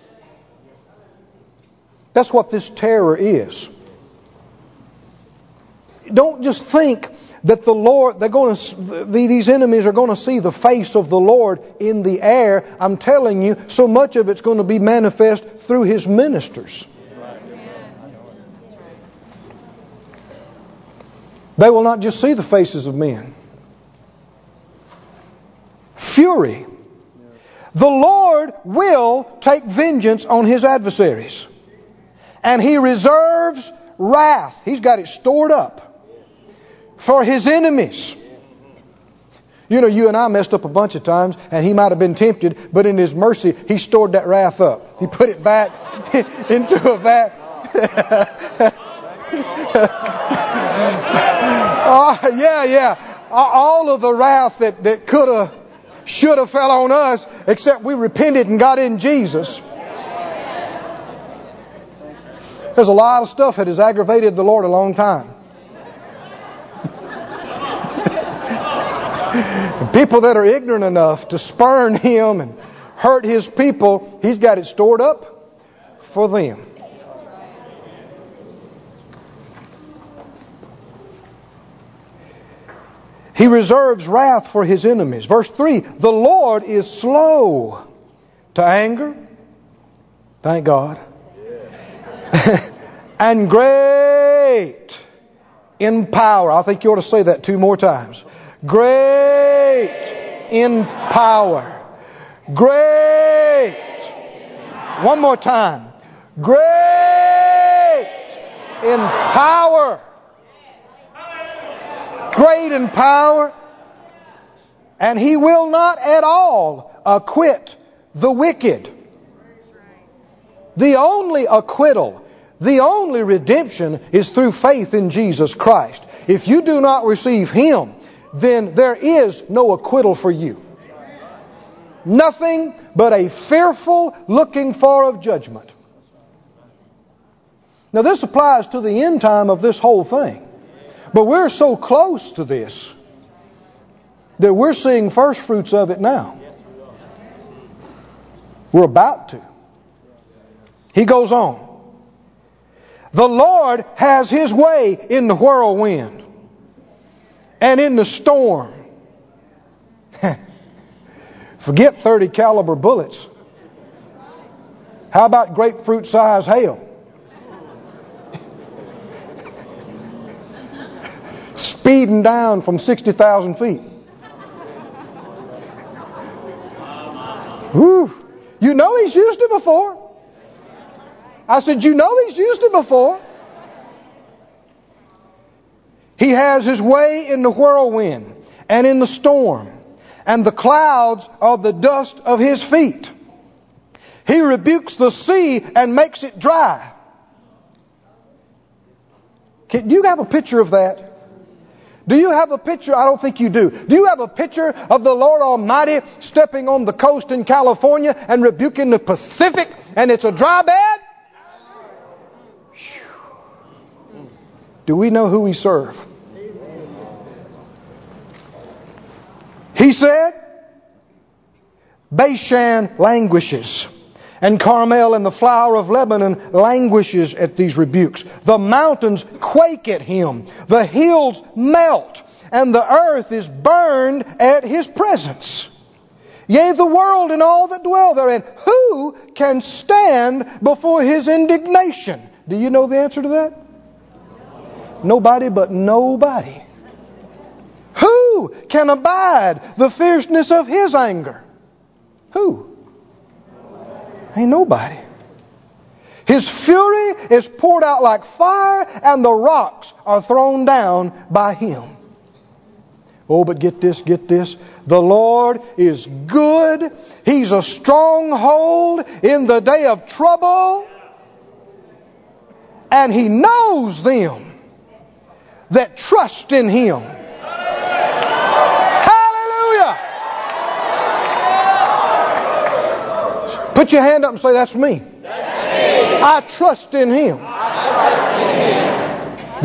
That's what this terror is. Don't just think that the Lord, these enemies are going to see the face of the Lord in the air. I'm telling you, so much of it's going to be manifest through His ministers. They will not just see the faces of men. Fury. The Lord will take vengeance on His adversaries. And He reserves wrath. He's got it stored up for His enemies. You know, you and I messed up a bunch of times, and He might have been tempted, but in His mercy, He stored that wrath up. He put it back into a vat. All of the wrath that could have, should have fell on us, except we repented and got in Jesus. There's a lot of stuff that has aggravated the Lord a long time. People that are ignorant enough to spurn Him and hurt His people, He's got it stored up for them. He reserves wrath for His enemies. Verse 3, the Lord is slow to anger. Thank God. And great in power. I think you ought to say that 2 more times. Great in power. Great. One more time. Great in power. Great in power. And He will not at all acquit the wicked. The only acquittal, the only redemption is through faith in Jesus Christ. If you do not receive Him, then there is no acquittal for you. Nothing but a fearful looking for of judgment. Now this applies to the end time of this whole thing. But we're so close to this that we're seeing first fruits of it now. We're about to. He goes on. The Lord has His way in the whirlwind and in the storm. Forget 30 caliber bullets. How about grapefruit size hail? Speeding down from 60,000 feet. Whew. You know He's used it before. I said, you know He's used it before. He has His way in the whirlwind and in the storm, and the clouds are the dust of His feet. He rebukes the sea and makes it dry. Do you have a picture of that? Do you have a picture? I don't think you do. Do you have a picture of the Lord Almighty stepping on the coast in California and rebuking the Pacific and it's a dry bed? Whew. Do we know who we serve? He said, Bashan languishes, and Carmel and the flower of Lebanon languishes at these rebukes. The mountains quake at Him. The hills melt. And the earth is burned at His presence. Yea, the world and all that dwell therein. Who can stand before His indignation? Do you know the answer to that? Nobody but nobody. Who can abide the fierceness of His anger? Who? Ain't nobody. His fury is poured out like fire, and the rocks are thrown down by Him. Oh, but get this, get this. The Lord is good. He's a stronghold in the day of trouble. And He knows them that trust in Him. Put your hand up and say, that's me. I trust in Him.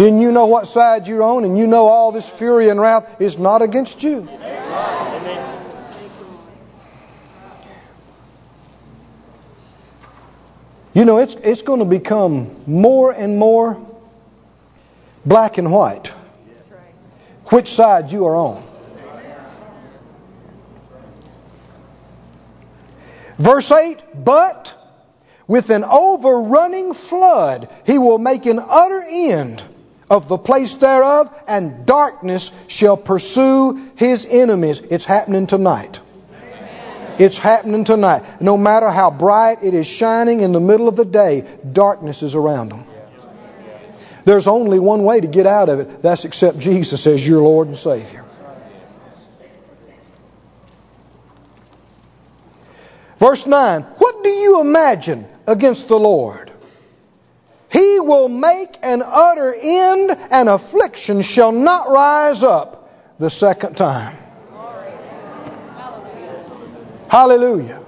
Then you know what side you're on, and you know all this fury and wrath is not against you. You know, it's going to become more and more black and white which side you are on. Verse 8, but with an overrunning flood He will make an utter end of the place thereof, and darkness shall pursue His enemies. It's happening tonight. It's happening tonight. No matter how bright it is shining in the middle of the day, darkness is around them. There's only one way to get out of it. That's accept Jesus as your Lord and Savior. Verse 9, what do you imagine against the Lord? He will make an utter end, and affliction shall not rise up the second time. Hallelujah.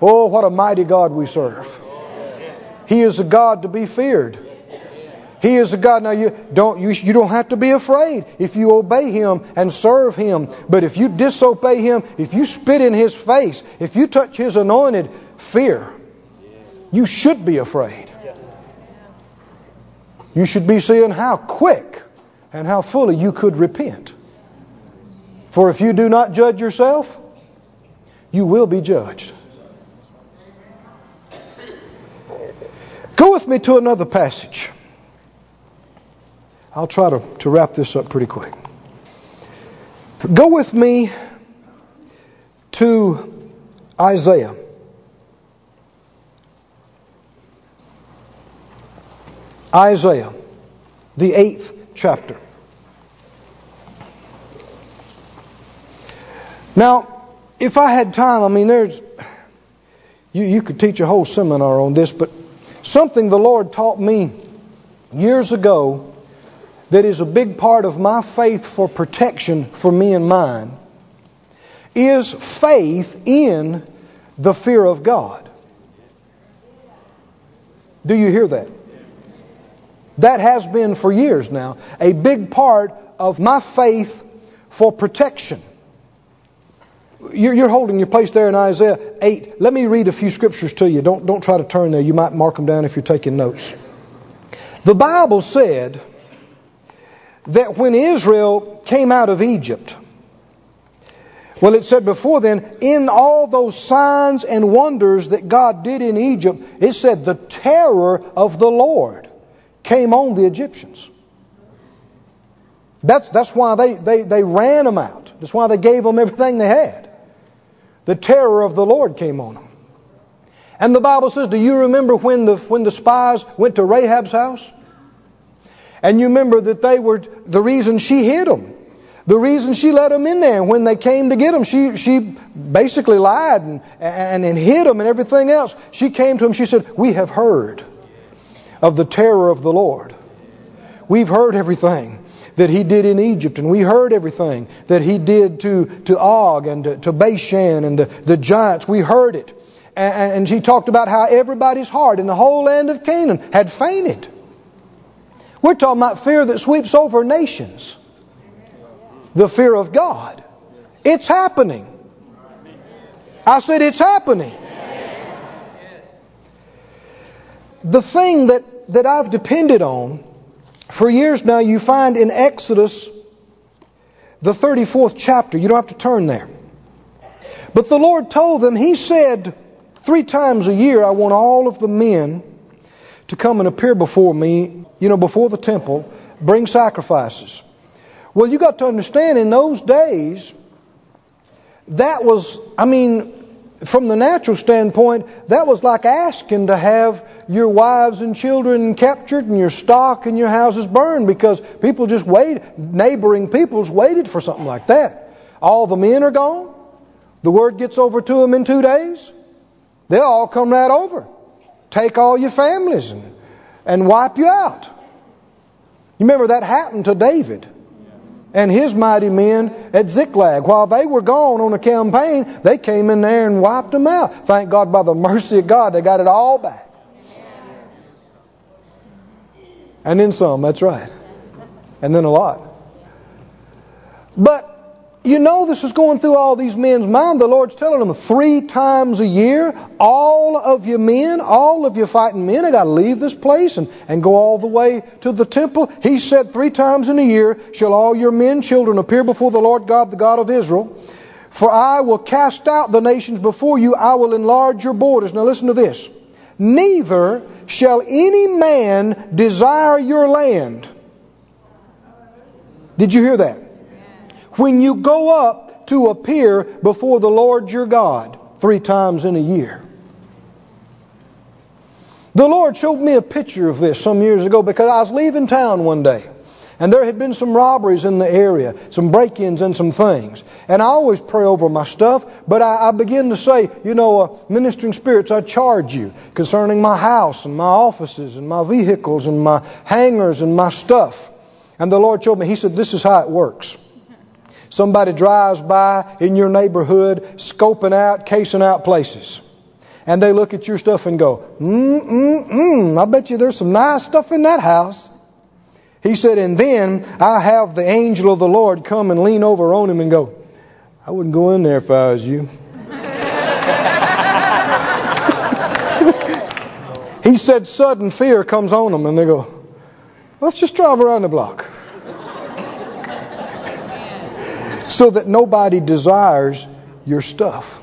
Oh, what a mighty God we serve. He is a God to be feared. He is a God. Now you don't have to be afraid if you obey Him and serve Him. But if you disobey Him, if you spit in His face, if you touch His anointed, fear. You should be afraid. You should be seeing how quick and how fully you could repent. For if you do not judge yourself, you will be judged. Go with me to another passage. I'll try to wrap this up pretty quick. Go with me to Isaiah. Isaiah, the 8th chapter. Now, if I had time, you could teach a whole seminar on this, but something the Lord taught me years ago that is a big part of my faith for protection for me and mine is faith in the fear of God. Do you hear that? That has been for years now a big part of my faith for protection. You're holding your place there in Isaiah 8. Let me read a few scriptures to you. Don't try to turn there. You might mark them down if you're taking notes. The Bible said that when Israel came out of Egypt, well, it said before then, in all those signs and wonders that God did in Egypt, it said the terror of the Lord came on the Egyptians. That's why they ran them out. That's why they gave them everything they had. The terror of the Lord came on them. And the Bible says, do you remember when the spies went to Rahab's house? And you remember that they were the reason she hid them. The reason she let them in there. When they came to get them, she basically lied and hid them and everything else. She came to them, she said, we have heard of the terror of the Lord. We've heard everything that He did in Egypt, and we heard everything that He did to Og and to Bashan and the giants. We heard it. And she talked about how everybody's heart in the whole land of Canaan had fainted. We're talking about fear that sweeps over nations. The fear of God. It's happening. I said it's happening. The thing that I've depended on for years now, you find in Exodus, the 34th chapter. You don't have to turn there. But the Lord told them, He said, 3 times a year, I want all of the men to come and appear before me, before the temple, bring sacrifices. Well, you got to understand, in those days, that was, from the natural standpoint, that was like asking to have your wives and children captured and your stock and your houses burned, because people just waited, neighboring peoples waited for something like that. All the men are gone. The word gets over to them in 2 days. They'll all come right over. Take all your families and wipe you out. You remember that happened to David and his mighty men at Ziklag. While they were gone on a campaign, they came in there and wiped them out. Thank God, by the mercy of God, they got it all back. And then some, that's right. And then a lot. But this is going through all these men's mind. The Lord's telling them, 3 times a year, all of you men, all of you fighting men, they got to leave this place and go all the way to the temple. He said, 3 times in a year shall all your men, children appear before the Lord God, the God of Israel. For I will cast out the nations before you. I will enlarge your borders. Now listen to this. Neither shall any man desire your land. Did you hear that? When you go up to appear before the Lord your God 3 times in a year. The Lord showed me a picture of this some years ago, because I was leaving town one day and there had been some robberies in the area, some break-ins and some things. And I always pray over my stuff, but I begin to say, ministering spirits, I charge you concerning my house and my offices and my vehicles and my hangars and my stuff. And the Lord showed me, He said, this is how it works. Somebody drives by in your neighborhood, scoping out, casing out places. And they look at your stuff and go, I bet you there's some nice stuff in that house. He said, and then I have the angel of the Lord come and lean over on him and go, I wouldn't go in there if I was you. He said sudden fear comes on them and they go, let's just drive around the block. So that nobody desires your stuff.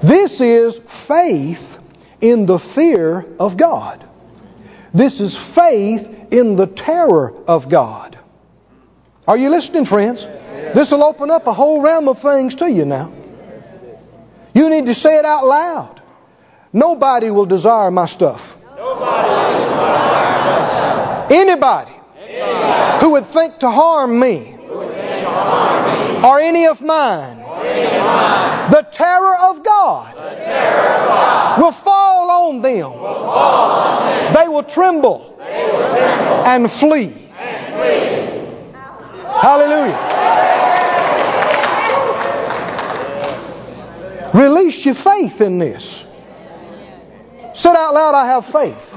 This is faith in the fear of God. This is faith in the terror of God. Are you listening, friends? This will open up a whole realm of things to you now. You need to say it out loud. Nobody will desire my stuff. Anybody who would think to harm me or any of mine, the terror of God will fall on them. They will tremble and flee. Hallelujah. Release your faith in this. Said out loud, I have faith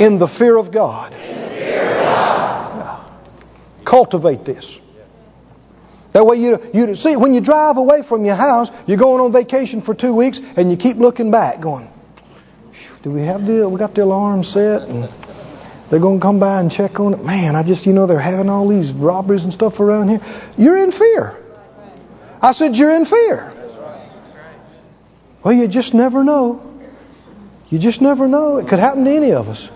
in the fear of God. Cultivate this. That way you see, when you drive away from your house, you're going on vacation for 2 weeks and you keep looking back going, do we have we got the alarm set and they're going to come by and check on it. Man, I just, they're having all these robberies and stuff around here. You're in fear. I said, you're in fear. Well, you just never know. You just never know. It could happen to any of us.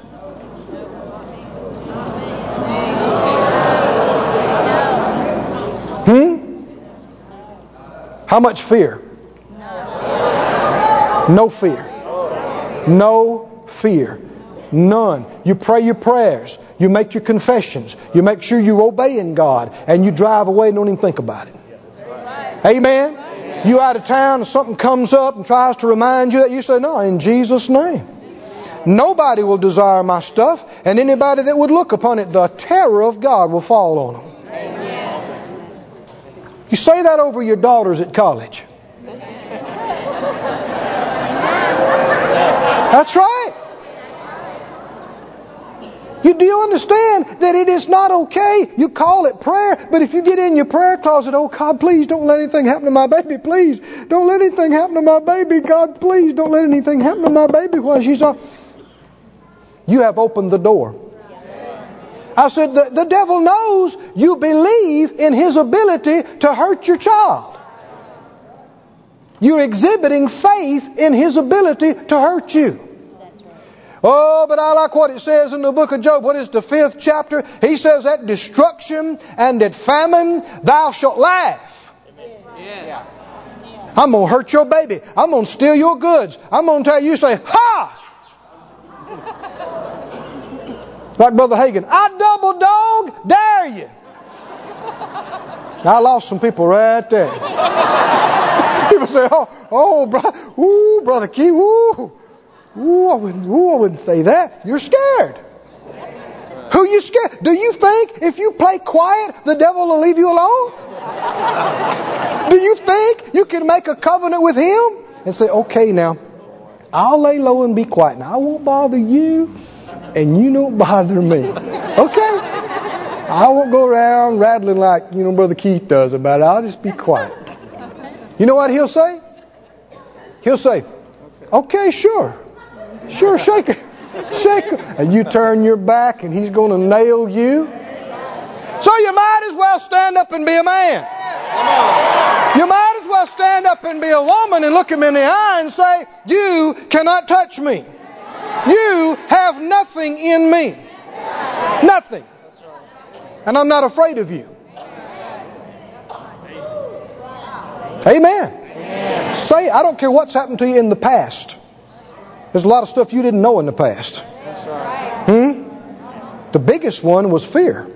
How much fear? No fear. No fear. None. You pray your prayers. You make your confessions. You make sure you're obeying God. And you drive away and don't even think about it. Amen? You out of town and something comes up and tries to remind you that. You say, no, in Jesus' name. Nobody will desire my stuff. And anybody that would look upon it, the terror of God will fall on them. You say that over your daughters at college. That's right. You do understand that it is not okay. You call it prayer, but if you get in your prayer closet, oh God, please don't let anything happen to my baby. Please don't let anything happen to my baby. God, please don't let anything happen to my baby while she's on. You have opened the door. I said, the devil knows you believe in his ability to hurt your child. You're exhibiting faith in his ability to hurt you. Oh, but I like what it says in the book of Job. What is the 5th chapter? He says, at destruction and at famine thou shalt laugh. Yes. I'm going to hurt your baby. I'm going to steal your goods. I'm going to tell you, say, ha! Like Brother Hagin, I double dog dare you. Now, I lost some people right there. People say, Brother Key, I wouldn't say that. You're scared. Who you scared? Do you think if you play quiet, the devil will leave you alone? Do you think you can make a covenant with him and say, okay, now, I'll lay low and be quiet. Now, I won't bother you. And you don't bother me. Okay? I won't go around rattling like, Brother Keith does about it. I'll just be quiet. You know what he'll say? He'll say, okay, sure. Sure, shake it. Shake it. And you turn your back and he's going to nail you. So you might as well stand up and be a man. You might as well stand up and be a woman and look him in the eye and say, you cannot touch me. You have nothing in me. Nothing. And I'm not afraid of you. Amen. Say, I don't care what's happened to you in the past. There's a lot of stuff you didn't know in the past. The biggest one was fear.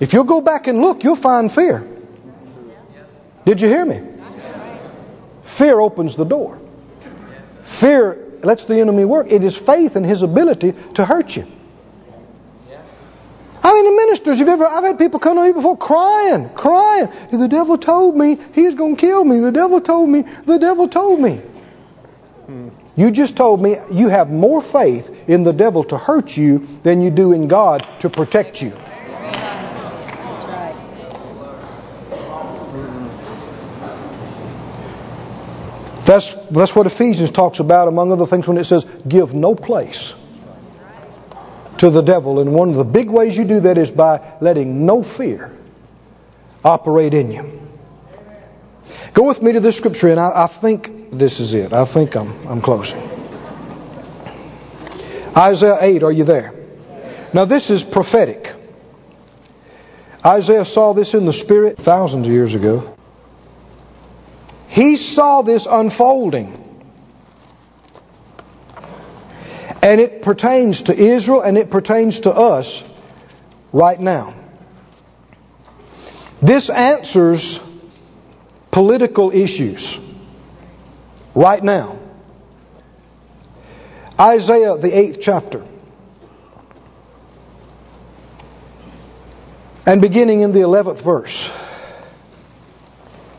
If you'll go back and look, you'll find fear. Did you hear me? Fear opens the door. Fear lets the enemy work. It is faith in his ability to hurt you. How many ministers I've had people come to me before crying. The devil told me he's going to kill me. The devil told me. You just told me you have more faith in the devil to hurt you than you do in God to protect you. That's what Ephesians talks about, among other things, when it says, give no place to the devil. And one of the big ways you do that is by letting no fear operate in you. Go with me to this scripture, and I think this is it. I think I'm closing. Isaiah 8, are you there? Now this is prophetic. Isaiah saw this in the Spirit thousands of years ago. He saw this unfolding. And it pertains to Israel and it pertains to us right now. This answers political issues right now. Isaiah, the 8th chapter. And beginning in the 11th verse.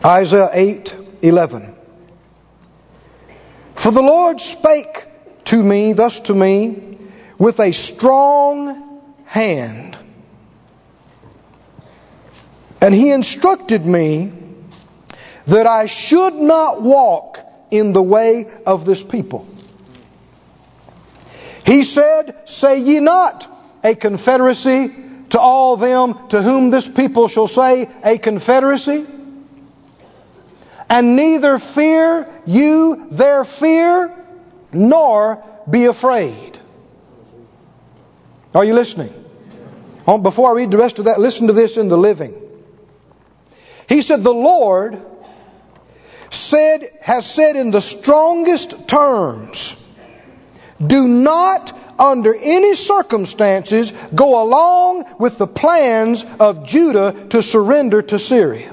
Isaiah 8:11. For the Lord spake to me, thus to me, with a strong hand. And He instructed me that I should not walk in the way of this people. He said, say ye not a confederacy to all them to whom this people shall say a confederacy. And neither fear you their fear, nor be afraid. Are you listening? Before I read the rest of that, listen to this in the Living. He said, the Lord has said in the strongest terms, do not under any circumstances go along with the plans of Judah to surrender to Syria.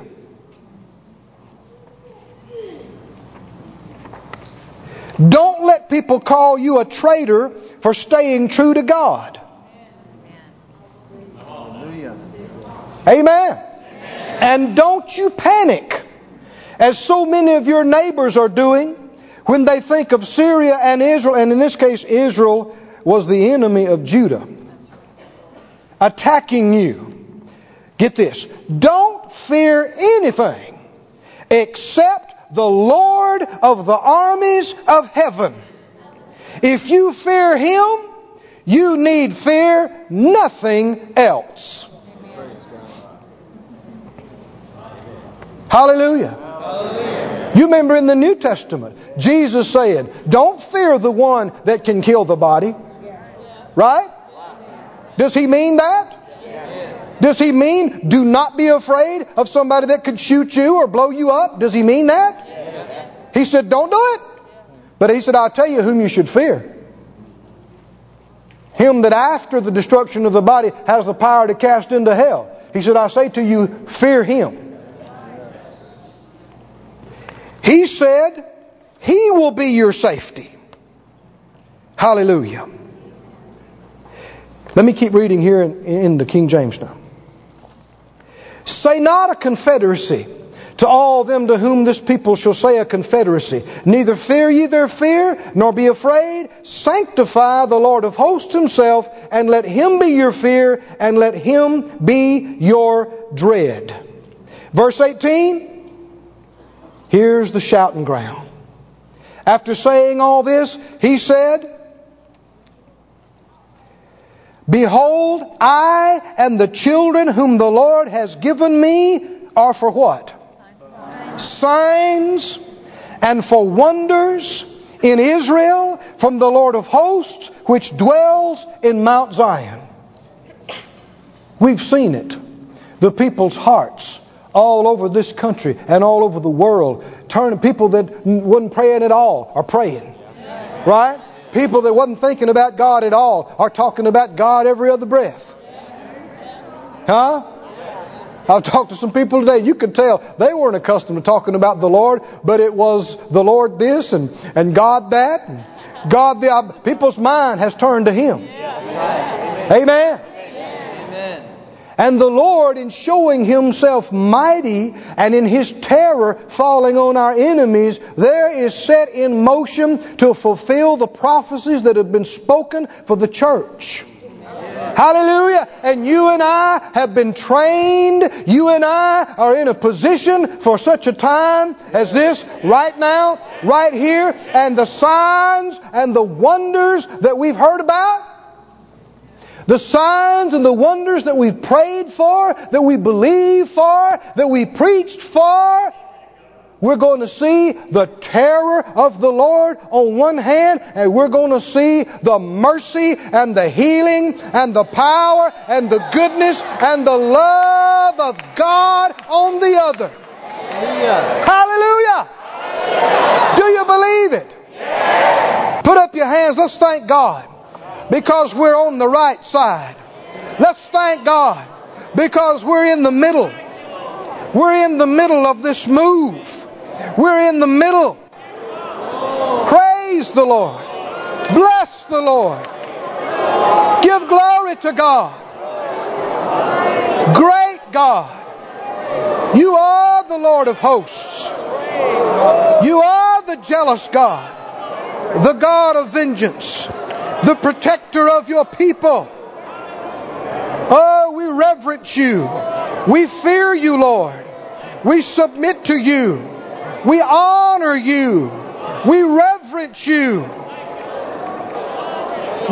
Don't let people call you a traitor for staying true to God. Amen. Amen. And don't you panic, as so many of your neighbors are doing, when they think of Syria and Israel, and in this case Israel was the enemy of Judah, attacking you. Get this. Don't fear anything except the Lord of the armies of heaven. If you fear Him, you need fear nothing else. Hallelujah. Hallelujah. You remember in the New Testament, Jesus said, don't fear the one that can kill the body. Right? Does He mean that? Does He mean do not be afraid of somebody that could shoot you or blow you up? Does He mean that? Yes. He said, don't do it. But He said, I'll tell you whom you should fear. Him that after the destruction of the body has the power to cast into hell. He said, I say to you, fear Him. He said, He will be your safety. Hallelujah. Let me keep reading here in the King James now. Say not a confederacy to all them to whom this people shall say a confederacy. Neither fear ye their fear, nor be afraid. Sanctify the Lord of hosts Himself, and let Him be your fear, and let Him be your dread. Verse 18, here's the shouting ground. After saying all this, He said, behold, I and the children whom the Lord has given me are for what? Signs and for wonders in Israel from the Lord of hosts, which dwells in Mount Zion. We've seen it. The people's hearts all over this country and all over the world. People that wasn't praying at all are praying. Right? People that wasn't thinking about God at all are talking about God every other breath. Huh? I've talked to some people today. You could tell they weren't accustomed to talking about the Lord, but it was the Lord this and God that. And God the people's mind has turned to Him. Amen. And the Lord, in showing Himself mighty and in His terror falling on our enemies, there is set in motion to fulfill the prophecies that have been spoken for the church. Hallelujah. And you and I have been trained. You and I are in a position for such a time as this right now, right here. And the signs and the wonders that we've heard about, the signs and the wonders that we've prayed for, that we believe for, that we preached for, we're going to see the terror of the Lord on one hand, and we're going to see the mercy and the healing and the power and the goodness and the love of God on the other. Hallelujah! Hallelujah. Hallelujah. Do you believe it? Yes. Put up your hands. Let's thank God because we're on the right side. Let's thank God because we're in the middle. We're in the middle of this move. We're in the middle. Praise the Lord. Bless the Lord. Give glory to God. Great God. You are the Lord of hosts. You are the jealous God. The God of vengeance. The protector of your people. Oh, we reverence you. We fear you, Lord. We submit to you. We honor you. We reverence you.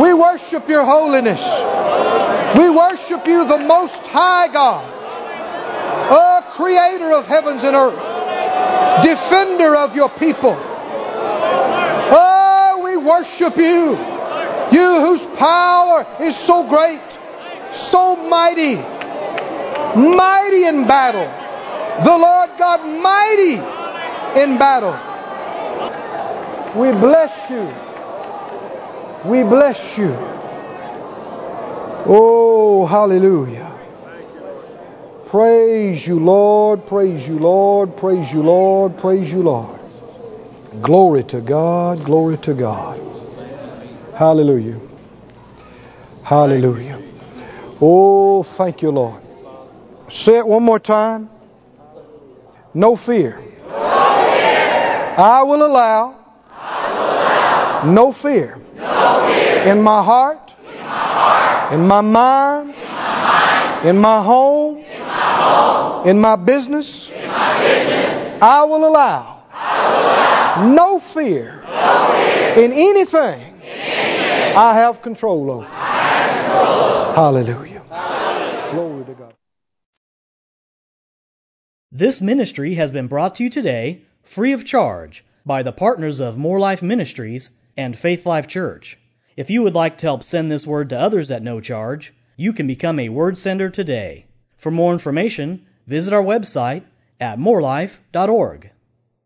We worship your holiness. We worship you, the Most High God. Oh, Creator of heavens and earth. Defender of your people. Oh, we worship you. You whose power is so great, so mighty. Mighty in battle. The Lord God mighty in battle. We bless you. We bless you. Oh, hallelujah. Praise you, Lord. Praise you, Lord. Praise you, Lord. Praise you, Lord. Glory to God. Glory to God. Hallelujah. Hallelujah. Oh, thank you, Lord. Say it one more time. No fear. I will allow no fear in my heart, in my mind, in my home, in my business. I will allow no fear in anything I have control over. Hallelujah. Hallelujah. Glory to God. This ministry has been brought to you today, free of charge, by the partners of More Life Ministries and Faith Life Church. If you would like to help send this word to others at no charge, you can become a word sender today. For more information, visit our website at morelife.org.